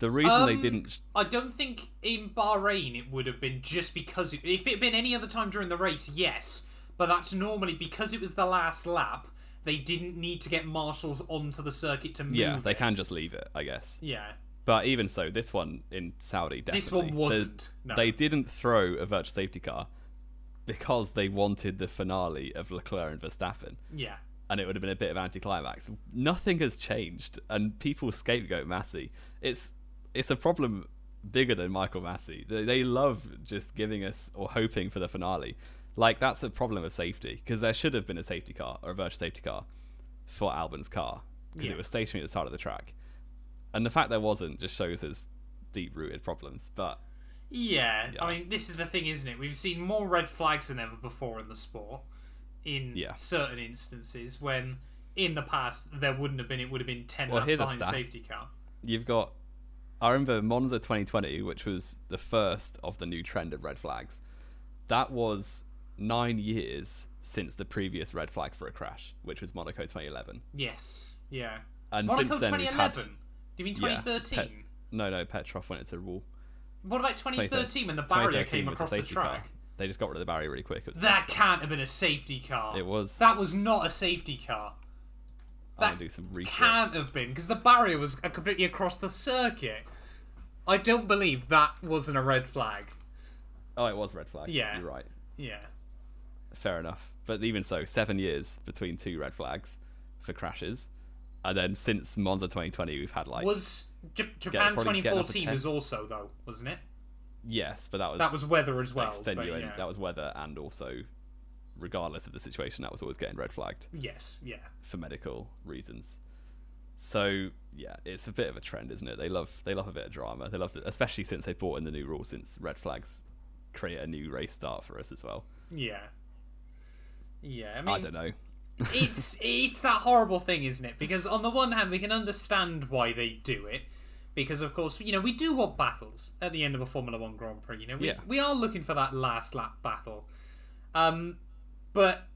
The reason they didn't... I don't think in Bahrain it would have been just because... If it had been any other time during the race, yes. But that's normally because it was the last lap, they didn't need to get marshals onto the circuit to move. Yeah, they can just leave it, I guess. Yeah. But even so, this one in Saudi, definitely. This one wasn't. No. They didn't throw a virtual safety car because they wanted the finale of Leclerc and Verstappen. Yeah. And it would have been a bit of anticlimax. Nothing has changed, and people scapegoat Massey. It's a problem bigger than Michael Massey. They love just giving us or hoping for the finale. Like, that's a problem of safety, because there should have been a safety car or a virtual safety car for Albon's car, because it was stationary at the side of the track. And the fact there wasn't just shows his deep-rooted problems. But yeah, I mean, this is the thing, isn't it? We've seen more red flags than ever before in the sport. In certain instances, when in the past there wouldn't have been, it would have been 10 lap behind safety car. You've got, I remember Monza 2020, which was the first of the new trend of red flags. That was 9 years since the previous red flag for a crash, which was Monaco 2011. Yes, yeah. And Monaco since then 2011? Do you mean 2013? Yeah, no, Petrov went into the wall. What about 2013 when the barrier came across the track? Car. They just got rid of the barrier really quick. That can't have been a safety car. It was. That was not a safety car. That do some research. Can't have been, because the barrier was completely across the circuit. I don't believe that wasn't a red flag. Oh, it was a red flag. Yeah. You're right. Yeah. Fair enough. But even so, 7 years between two red flags for crashes. And then since Monza 2020, we've had like... Was Japan 2014 was also, though, wasn't it? Yes, but that was weather as well. Extenuating. Yeah. That was weather, and also, regardless of the situation, that was always getting red flagged. Yes, yeah. For medical reasons. So yeah, it's a bit of a trend, isn't it? They love a bit of drama. They love, especially since they brought in the new rule, since red flags create a new race start for us as well. Yeah. Yeah, I mean, I don't know. it's that horrible thing, isn't it? Because on the one hand, we can understand why they do it. Because, of course, you know, we do want battles at the end of a Formula 1 Grand Prix. You know, we are looking for that last lap battle. But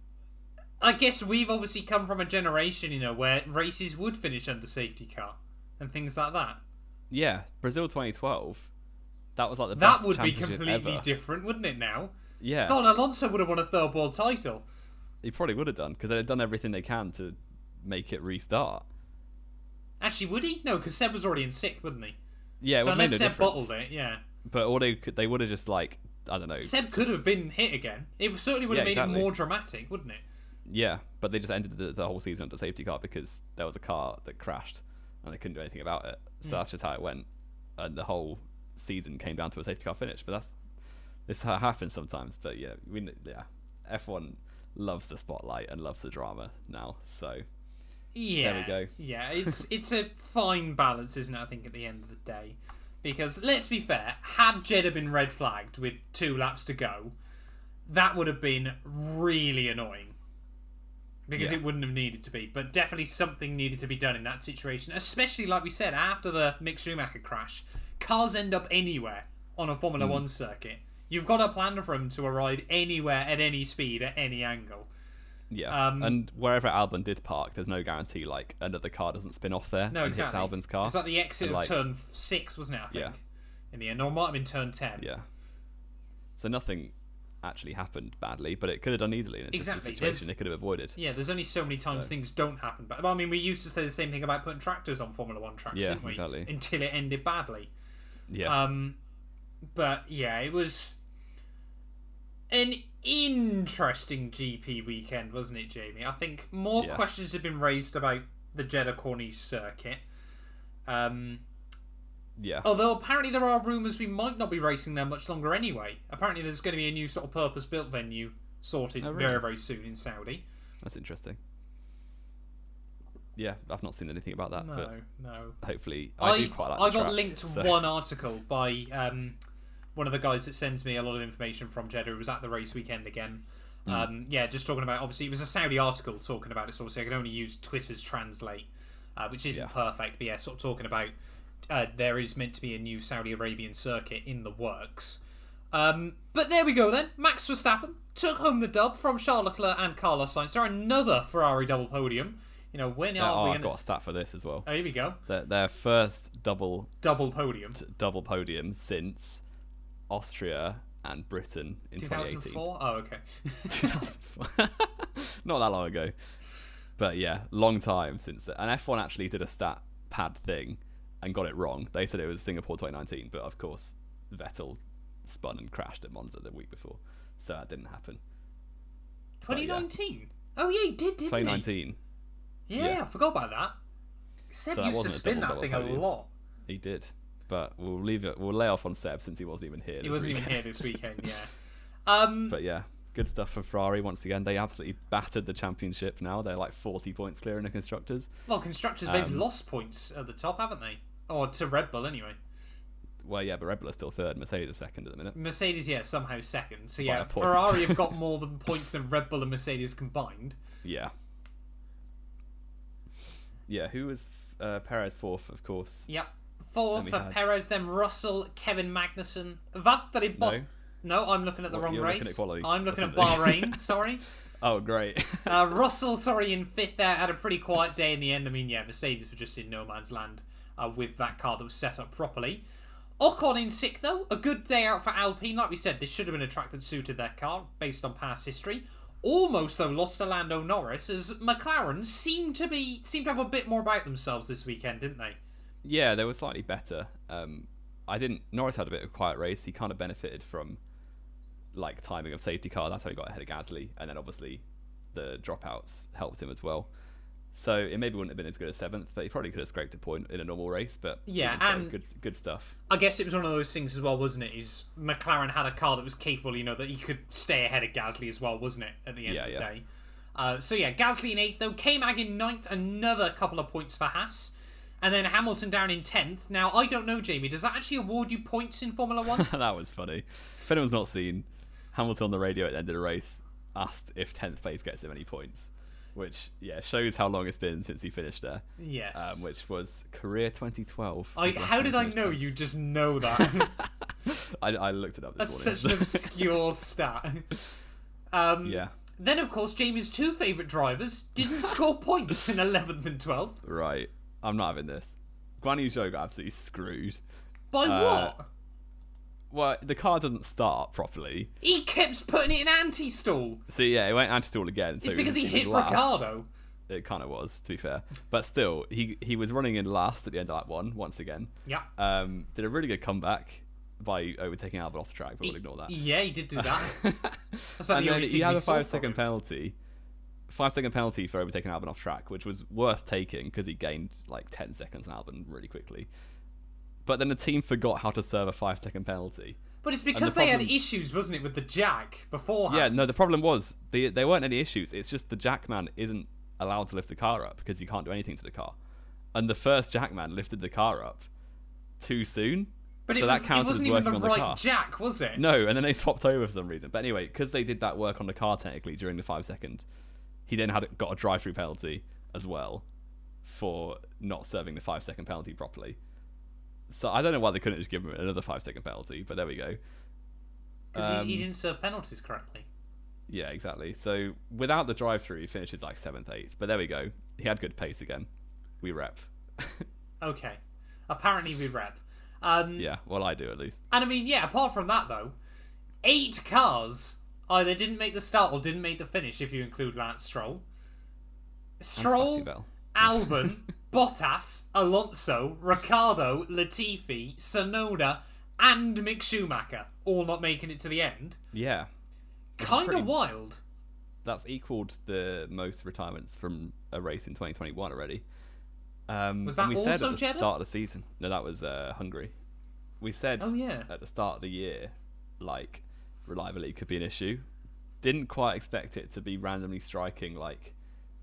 I guess we've obviously come from a generation, you know, where races would finish under safety car and things like that. Yeah, Brazil 2012, that was like the best championship ever. That would be completely different, wouldn't it, now? Yeah. God, Alonso would have won a third world title. He probably would have done, because they'd have done everything they can to make it restart. Actually, would he? No, because Seb was already in sixth, wasn't he? Yeah, so unless Seb bottled it, yeah. But or they would have just, like, I don't know. Seb could have been hit again. It certainly would have made it more dramatic, wouldn't it? Yeah, but they just ended the whole season under safety car because there was a car that crashed and they couldn't do anything about it. So that's just how it went. And the whole season came down to a safety car finish. But this is how it happens sometimes. But yeah, F1 loves the spotlight and loves the drama now, so... Yeah, there we go. Yeah, it's a fine balance, isn't it, I think, at the end of the day. Because, let's be fair, had Jeddah been red flagged with 2 laps to go, that would have been really annoying. because it wouldn't have needed to be, but definitely something needed to be done in that situation, especially, like we said, after the Mick Schumacher crash. Cars end up anywhere on a Formula 1 circuit. You've got a plan for them to arrive anywhere at any speed at any angle. Yeah, and wherever Albon did park, there's no guarantee like another car doesn't spin off there exactly. Hits Albon's car. It's like the exit of turn 6, wasn't it, I think? Yeah. In the end, or it might have been turn 10. Yeah. So nothing actually happened badly, but it could have done easily. And it's exactly. Just a situation it could have avoided. Yeah, there's only so many times things don't happen. But I mean, we used to say the same thing about putting tractors on Formula 1 tracks, didn't we? Exactly. Until it ended badly. Yeah. But yeah, it was an interesting GP weekend, wasn't it, Jamie? I think more questions have been raised about the Jeddah Corniche circuit. Yeah. Although apparently there are rumours we might not be racing there much longer anyway. Apparently there's going to be a new sort of purpose-built venue sorted very, very soon in Saudi. That's interesting. Yeah, I've not seen anything about that. No. Hopefully, I do quite like that. I got linked to one article by one of the guys that sends me a lot of information from Jeddah, who was at the race weekend again. Just talking about, obviously, it was a Saudi article talking about it, so obviously I can only use Twitter's translate, which isn't perfect, but sort of talking about there is meant to be a new Saudi Arabian circuit in the works. But there we go then. Max Verstappen took home the dub from Charles Leclerc and Carlos Sainz. There are another Ferrari double podium. You know, when are we going to... I've got a stat for this as well. Oh, here we go. Their first double podium since Austria and Britain in 2004? 2018. Oh, okay. 2004. Not that long ago. But yeah, long time since that. And F1 actually did a stat pad thing and got it wrong. They said it was Singapore 2019, but of course Vettel spun and crashed at Monza the week before. So that didn't happen. 2019? Oh yeah, he did, didn't 2019. He? 2019. Yeah, I forgot about that. Seb used to spin that thing a lot. He did. But we'll leave it. We'll lay off on Seb since he wasn't even here. He wasn't even here this weekend. Yeah. But yeah, good stuff for Ferrari once again. They absolutely battered the championship. Now they're like 40 points clear in the constructors. Well, constructors they've lost points at the top, haven't they? Or to Red Bull anyway. Well, yeah, but Red Bull are still third. Mercedes are second at the minute. Mercedes, somehow second. So yeah, Ferrari have got more than points than Red Bull and Mercedes combined. Yeah. Yeah. Who was Perez fourth? Of course. Yep. Fourth for Perez, then Russell, Kevin Magnussen, Valtteri Bottas. No, I'm looking at the wrong race. I'm looking at Bahrain, sorry. Oh, great. Russell, in fifth there. Had a pretty quiet day in the end. I mean, Mercedes were just in no man's land with that car that was set up properly. Ocon in sixth, though. A good day out for Alpine. Like we said, this should have been a track that suited their car, based on past history. Almost, though, lost to Lando Norris, as McLaren seemed to have a bit more about themselves this weekend, didn't they? Yeah, they were slightly better. Norris had a bit of a quiet race. He kind of benefited from like timing of safety car. That's how he got ahead of Gasly, and then obviously the dropouts helped him as well. So it maybe wouldn't have been as good as seventh, but he probably could have scraped a point in a normal race. But good stuff. I guess it was one of those things as well, wasn't it? Is McLaren had a car that was capable, that he could stay ahead of Gasly as well, wasn't it? At the end of the day. Gasly in eighth though. K-Mag in ninth. Another couple of points for Haas. And then Hamilton down in 10th. Now, I don't know, Jamie, does that actually award you points in Formula 1? That was funny. If anyone's not seen, Hamilton on the radio at the end of the race asked if 10th place gets him any points, which, shows how long it's been since he finished there. Yes. Which was career 2012. How did I know you just know that? I looked it up this morning. That's such an obscure stat. Yeah. Then, of course, Jamie's two favourite drivers didn't score points in 11th and 12th. Right. I'm not having this. Guanyu Zhou got absolutely screwed. By what? Well, the car doesn't start properly. He kept putting it in anti-stall. So it went anti-stall again. So it's because he hit Ricciardo. It kind of was, to be fair. But still, he was running in last at the end of that one, once again. Yeah. Did a really good comeback by overtaking Albon off the track, but we'll ignore that. Yeah, he did do that. That's about the only thing he had a 5-second penalty. 5-second penalty for overtaking Albon off track, which was worth taking because he gained like 10 seconds on Albon really quickly. But then the team forgot how to serve a 5-second penalty. But it's because they had issues, wasn't it, with the jack beforehand? Yeah, no, the problem was there weren't any issues. It's just the jackman isn't allowed to lift the car up because you can't do anything to the car. And the first jackman lifted the car up too soon. But it wasn't even the right jack, was it? No, and then they swapped over for some reason. But anyway, because they did that work on the car technically during the 5-second He then got a drive-through penalty as well for not serving the 5-second penalty properly. So I don't know why they couldn't just give him another 5-second penalty, but there we go. Because he didn't serve penalties correctly. Yeah, exactly. So without the drive-through, he finishes like 7th, 8th. But there we go. He had good pace again. We rep. Okay. Apparently we rep. Yeah, well, I do at least. And I mean, yeah, apart from that, though, 8 cars either didn't make the start or didn't make the finish, if you include Lance Stroll. Stroll, Albon, Bottas, Alonso, Ricciardo, Latifi, Tsunoda, and Mick Schumacher, all not making it to the end. Yeah. Kind of wild. That's equaled the most retirements from a race in 2021 already. Was that also Jeddah? We said at the start of the season. No, that was Hungary. We said at the start of the year, like, reliability could be an issue. Didn't quite expect it to be randomly striking, like,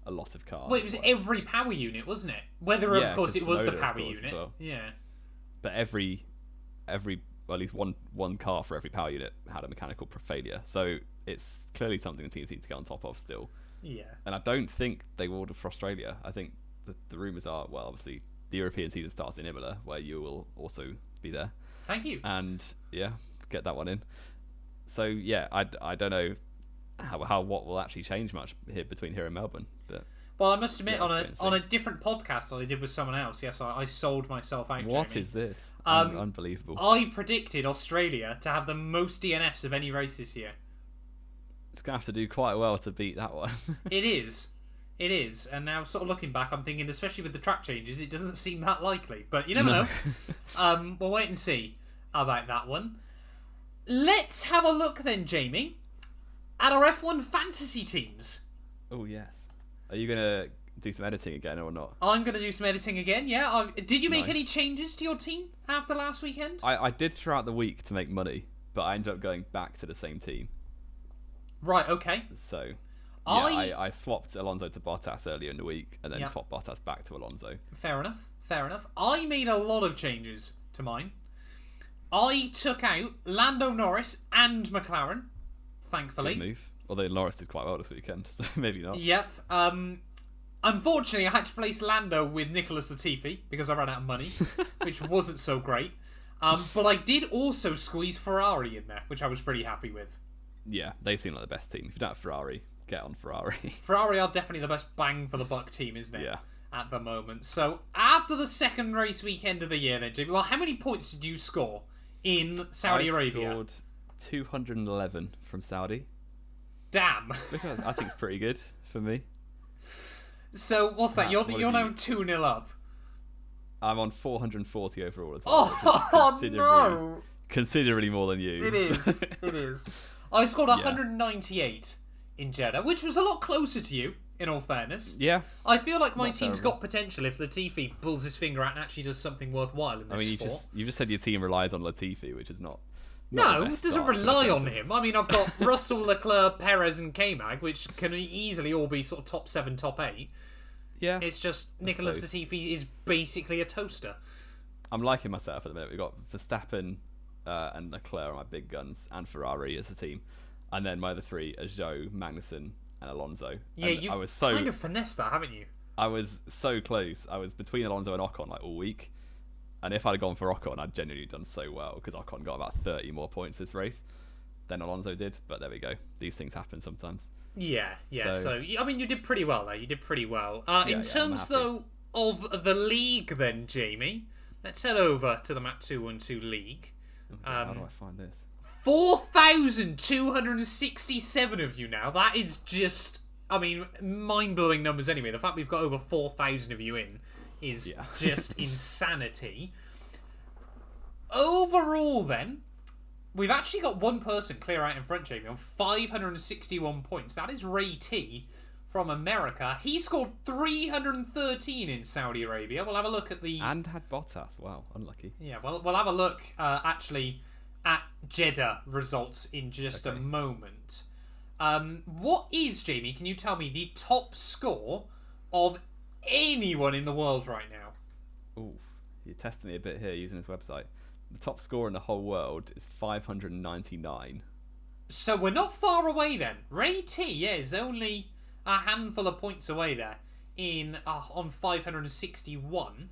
a lot of cars. Well, it was every power unit, wasn't it? Whether, of course, it was Tsunoda, the power unit. Well. Yeah. But well, at least one car for every power unit had a mechanical failure. So it's clearly something the teams need to get on top of still. Yeah. And I don't think they will order for Australia. I think the rumours are, well, obviously, the European season starts in Imola, where you will also be there. Thank you. And, yeah, get that one in. So, yeah, I don't know what will actually change much here between here and Melbourne. But well, I must admit, on a different podcast that I did with someone else, yes, I sold myself out. What Jamie. Is this? Unbelievable. I predicted Australia to have the most DNFs of any race this year. It's going to have to do quite well to beat that one. It is. And now, sort of looking back, I'm thinking, especially with the track changes, it doesn't seem that likely. But you never know. We'll wait and see about that one. Let's have a look then, Jamie, at our F1 fantasy teams. Oh, yes. Are you going to do some editing again or not? I'm going to do some editing again, yeah. Did you make any changes to your team after last weekend? I did throughout the week to make money, but I ended up going back to the same team. Right, okay. So, yeah, I swapped Alonso to Bottas earlier in the week and then swapped Bottas back to Alonso. Fair enough. I made a lot of changes to mine. I took out Lando Norris and McLaren, thankfully. Good move. Although Norris did quite well this weekend, so maybe not. Yep. Unfortunately, I had to place Lando with Nicholas Latifi because I ran out of money, which wasn't so great. But I did also squeeze Ferrari in there, which I was pretty happy with. Yeah, they seem like the best team. If you don't have Ferrari, get on Ferrari. Ferrari are definitely the best bang for the buck team, isn't it? Yeah. At the moment. So after the second race weekend of the year, then, Jimmy, well, how many points did you score in Saudi Arabia? I scored 211 from Saudi. Damn. Which I think is pretty good for me. So what's that? You're now 2-0 up. I'm on 440 overall as well. Oh, considerably more than you. It is. I scored 198 in Jeddah, which was a lot closer to you, in all fairness. Yeah. I feel like my team's got potential if Latifi pulls his finger out and actually does something worthwhile in this sport. You just said your team relies on Latifi, which is not no, it doesn't rely on him. I mean, I've got Russell, Leclerc, Perez and K-Mag, which can easily all be sort of top 7, top 8. Yeah. It's just Nicholas Latifi is basically a toaster. I'm liking myself at the minute. We've got Verstappen... and Leclerc are my big guns, and Ferrari as a team, and then my other three are Zhou, Magnussen, and Alonso. Yeah, and I was kind of finessed that, haven't you? I was so close. I was between Alonso and Ocon like all week, and if I'd gone for Ocon, I'd genuinely done so well because Ocon got about 30 more points this race than Alonso did. But there we go. These things happen sometimes. Yeah. So I mean, you did pretty well though. In terms though of the league, then Jamie, let's head over to the Map 212 league. How do I find this? 4,267 of you now. That is just, I mean, mind-blowing numbers anyway. The fact we've got over 4,000 of you in is just insanity. Overall, then, we've actually got one person clear out in front, Jamie, on 561 points. That is Ray T from America. He scored 313 in Saudi Arabia. We'll have a look at the... And had Bottas. Wow, unlucky. Yeah, well, we'll have a look, actually, at Jeddah results in just a moment. What is, Jamie, can you tell me, the top score of anyone in the world right now? Ooh, you're testing me a bit here using his website. The top score in the whole world is 599. So we're not far away, then. Ray T is only... a handful of points away there in on 561.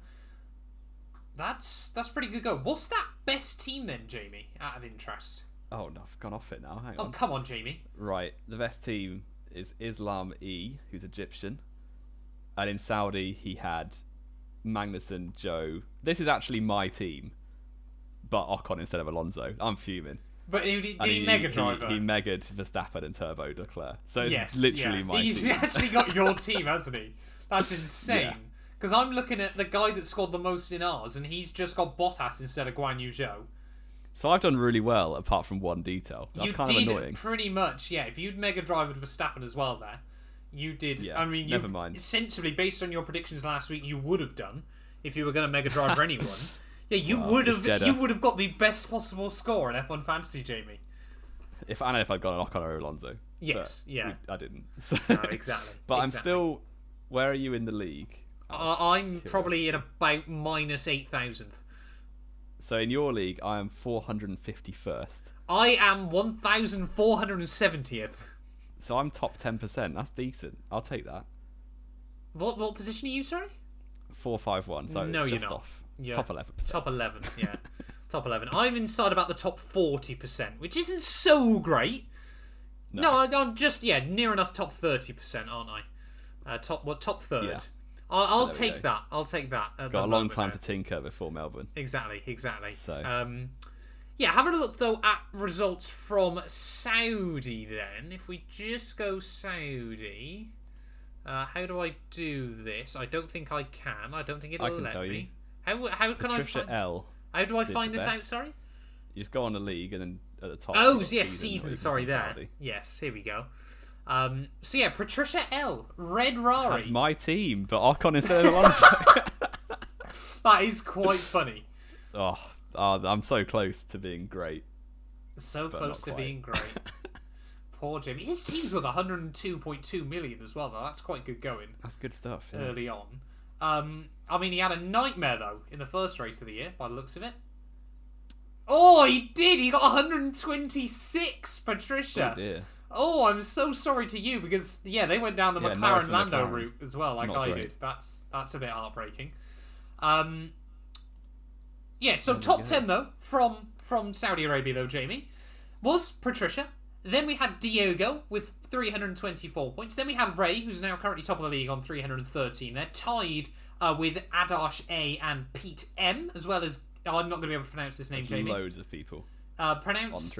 That's pretty good go. What's that best team then, Jamie, out of interest? Oh, no, I've gone off it now. Hang on. Oh, come on, Jamie. Right, the best team is Islam E, who's Egyptian. And in Saudi, he had Magnussen, Joe. This is actually my team, but Ocon instead of Alonso. I'm fuming. But he mega driver? He megaed Verstappen and turboed Leclerc. So it's my team. He's actually got your team, hasn't he? That's insane. Because I'm looking at the guy that scored the most in ours, and he's just got Bottas instead of Guanyu Zhou. So I've done really well, apart from one detail. That's kind of annoying. You did pretty much, yeah. If you'd mega drivered Verstappen as well there, you did. Yeah, I mean, never mind. Essentially, based on your predictions last week, you would have done if you were going to mega driver anyone. Yeah, you would have got the best possible score in F1 Fantasy, Jamie. If I know if I'd got an Ocon or Alonso. Yes, yeah. I didn't. So. No, exactly. But I'm still. Where are you in the league? I'm probably at about minus 8,000th. So in your league, I am 451st. I am 1,470th. So I'm top 10%. That's decent. I'll take that. What position are you, sorry? 451. So no, just off. Yeah. Top 11%. Top 11. Yeah. Top 11. I'm inside about the top 40%, which isn't so great. No, I'm just near enough top 30%, aren't I? Top third. Yeah. I'll take that. I'll take that. Got a long time to tinker before Melbourne. Exactly. So, having a look though at results from Saudi. Then, if we just go Saudi, how do I do this? I don't think I can. I don't think it'll let me. How can I find? How do I find this out? Sorry. You just go on the league and then at the top. Oh yes, season. Sorry, there. Saudi. Yes, here we go. Patricia L. Red Rari. Had my team, but Ocon instead of Alonso. That is quite funny. I'm so close to being great. So close to being great. Poor Jimmy. His team's worth 102.2 million as well, though. That's quite good going. That's good stuff. Yeah. Early on. He had a nightmare, though, in the first race of the year, by the looks of it. Oh, he did. He got 126, Patricia. Oh, dear. Oh, I'm so sorry to you because they went down the McLaren Lando route as well, like I did. That's a bit heartbreaking. So top 10 though from Saudi Arabia though, Jamie, was Patricia. Then we had Diogo with 324 points. Then we had Ray, who's now currently top of the league on 313. They're tied with Adash A and Pete M, as well as I'm not going to be able to pronounce this name, Jamie. Loads of people. Pronounce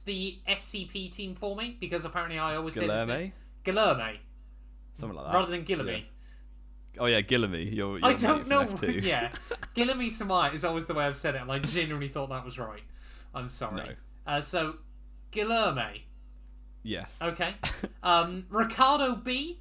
the SCP team for me because apparently I always say this. Guilherme. Something like that. Rather than Guilherme. Yeah. Oh, yeah, Guilherme. You're I don't know. Yeah. Guilherme Samaya is always the way I've said it, and I genuinely thought that was right. I'm sorry. No. Guilherme. Yes. Okay. Ricardo B,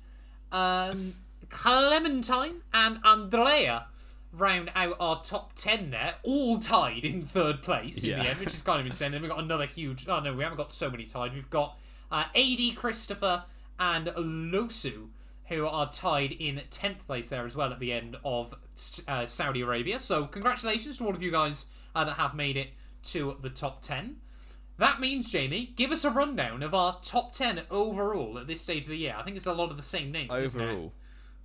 Clementine, and Andrea. Round out our top 10 there, all tied in third place in the end, which is kind of insane. Then we've got another huge... Oh, no, we haven't got so many tied. We've got AD, Christopher and Losu, who are tied in 10th place there as well at the end of Saudi Arabia. So congratulations to all of you guys that have made it to the top 10. That means, Jamie, give us a rundown of our top 10 overall at this stage of the year. I think it's a lot of the same names, isn't it? Overall,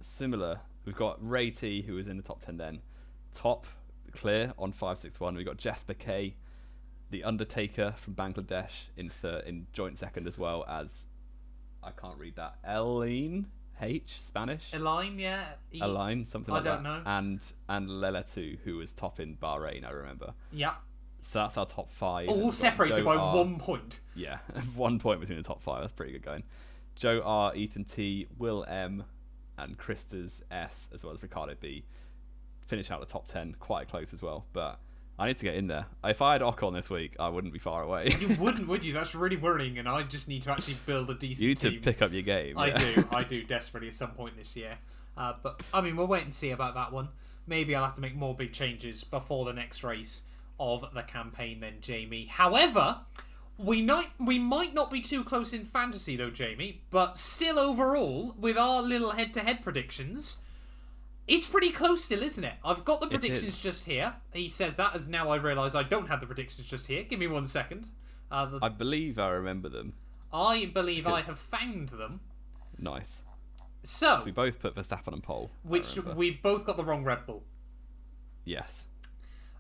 similar... We've got Ray T, who was in the top 10 then. Top, clear, on 561. We've got Jasper K, The Undertaker from Bangladesh, in joint second, as well as, I can't read that, Eline H, Spanish? Eline, yeah. Eline, something like that. I don't know. And Lelatu, who was top in Bahrain, I remember. Yeah. So that's our top five. All separated by 1 point. Yeah, 1 point between the top five. That's pretty good going. Joe R, Ethan T, Will M, and Krista's S, as well as Ricardo B, finish out the top 10 quite close as well. But I need to get in there. If I had Ocon this week, I wouldn't be far away. You wouldn't, would you? That's really worrying, and I just need to actually build a decent team. You need to pick up your game. I do desperately at some point this year. But we'll wait and see about that one. Maybe I'll have to make more big changes before the next race of the campaign then, Jamie. However, we might not be too close in fantasy though, Jamie, but still overall, with our little head-to-head predictions, it's pretty close still, isn't it? I've got the predictions just here. He says that, as now I realise I don't have the predictions just here. Give me 1 second. I believe I remember them. I believe I have found them. Nice. So we both put Verstappen on pole. Which we both got the wrong Red Bull. Yes.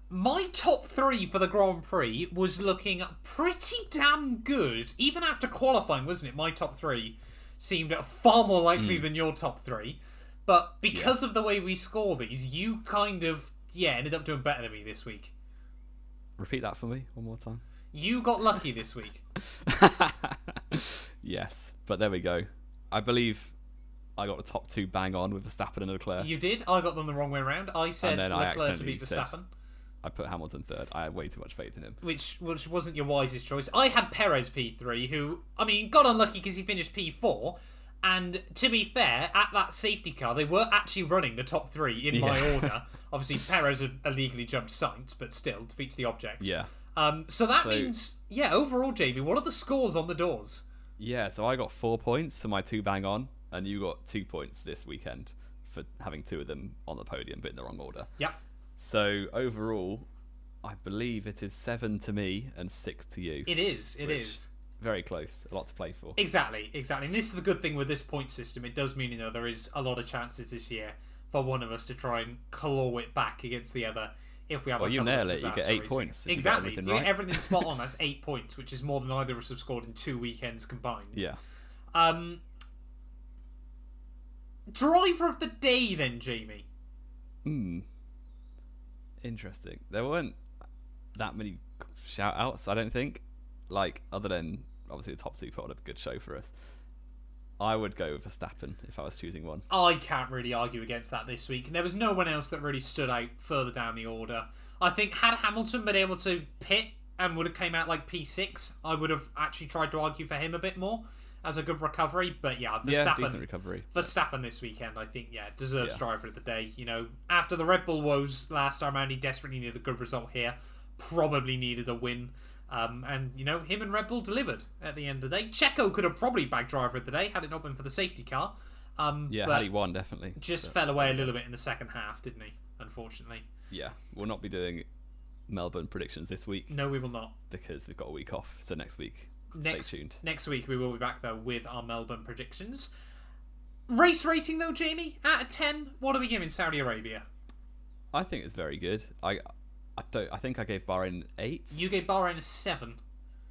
My top three for the Grand Prix was looking pretty damn good. Even after qualifying, wasn't it? My top three seemed far more likely than your top three. But because of the way we score these, you kind of, ended up doing better than me this week. Repeat that for me one more time. You got lucky this week. Yes, but there we go. I believe I got the top two bang on with Verstappen and Leclerc. You did. I got them the wrong way around. I said Leclerc to beat Verstappen. I put Hamilton third. I had way too much faith in him. Which wasn't your wisest choice. I had Perez P3, who, got unlucky because he finished P4. And to be fair, at that safety car, they were actually running the top three in my order. Obviously, Perez had illegally jumped Sainz, but still, defeats the object. Yeah. So that means, overall, Jamie, what are the scores on the doors? Yeah, so I got 4 points for my two bang on, and you got 2 points this weekend for having two of them on the podium, but in the wrong order. Yeah. So overall, I believe it is 7 to me and 6 to you. It is. Very close. A lot to play for. Exactly. And this is the good thing with this point system. It does mean, there is a lot of chances this year for one of us to try and claw it back against the other. If we have a couple of disasters. You get 8 points. Exactly. You get everything spot on. That's 8 points, which is more than either of us have scored in 2 weekends combined. Yeah. Driver of the day then, Jamie. Interesting. There weren't that many shout outs, I don't think. Other than obviously the top 2 put on a good show for us. I would go with Verstappen if I was choosing one. I can't really argue against that this week. There was no one else that really stood out further down the order. I think had Hamilton been able to pit and would have came out P6, I would have actually tried to argue for him a bit more as a good recovery. But decent recovery. Verstappen this weekend, I think, deserves driver of the day. After the Red Bull woes last time around, he desperately needed a good result here. Probably needed a win. And him and Red Bull delivered at the end of the day. Checo could have probably bagged driver of the day had it not been for the safety car. Had he won, definitely. Just fell away a little bit in the second half, didn't he? Unfortunately. Yeah, we'll not be doing Melbourne predictions this week. No, we will not. Because we've got a week off, so next week, stay tuned. Next week we will be back, though, with our Melbourne predictions. Race rating, though, Jamie, out of 10, what are we giving Saudi Arabia? I think it's very good. I think I gave Bahrain 8. You gave Bahrain a 7.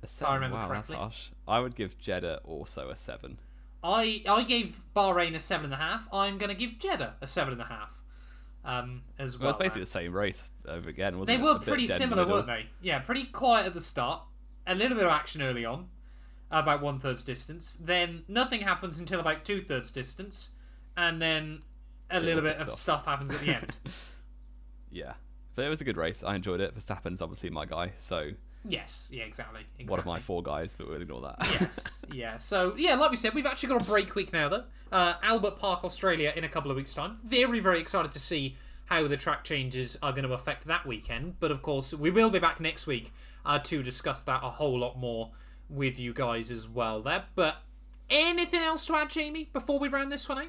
A 7? If I remember correctly. That's harsh. I would give Jeddah also a 7. I gave Bahrain a 7.5. I'm going to give Jeddah a 7.5 as well. Well, it's basically the same race over again, wasn't it? They were pretty similar, weren't they? Yeah, pretty quiet at the start. A little bit of action early on, about 1/3 distance. Then nothing happens until about 2/3 distance. And then a little bit of stuff happens at the end. Yeah. But it was a good race. I enjoyed it. Verstappen's obviously my guy, so... Yes, yeah, exactly. One of my 4 guys, but we'll ignore that. Yes, yeah. So, like we said, we've actually got a break week now, though. Albert Park, Australia, in a couple of weeks' time. Very, very excited to see how the track changes are going to affect that weekend. But, of course, we will be back next week to discuss that a whole lot more with you guys as well there. But anything else to add, Jamie, before we round this one out?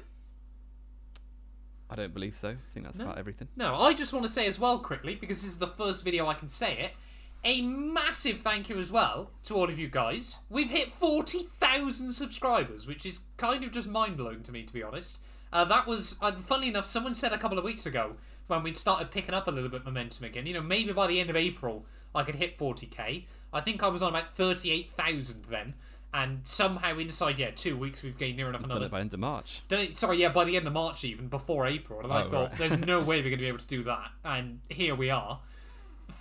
I don't believe so. I think that's about everything. No, I just want to say as well quickly, because this is the first video I can say it, a massive thank you as well to all of you guys. We've hit 40,000 subscribers, which is kind of just mind-blowing to me, to be honest. That was, funnily enough, someone said a couple of weeks ago when we'd started picking up a little bit of momentum again, maybe by the end of April I could hit 40k. I think I was on about 38,000 then. And somehow inside, 2 weeks, we've gained near enough another... Done it by the end of March. By the end of March even, before April. And I thought, there's no way we're going to be able to do that. And here we are.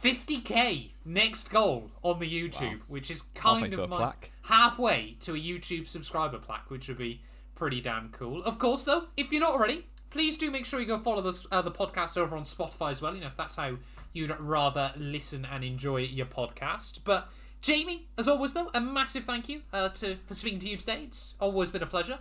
50k, next goal on the YouTube, which is kind of my... halfway to a YouTube subscriber plaque, which would be pretty damn cool. Of course, though, if you're not already, please do make sure you go follow the podcast over on Spotify as well, if that's how you'd rather listen and enjoy your podcast. But... Jamie, as always, though, a massive thank you for speaking to you today. It's always been a pleasure.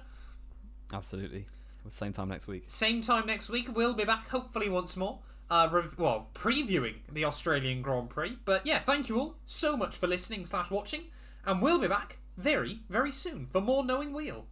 Absolutely. Same time next week. We'll be back, hopefully, once more. Previewing the Australian Grand Prix. But, thank you all so much for listening/watching. And we'll be back very, very soon for more Knowing Wheel.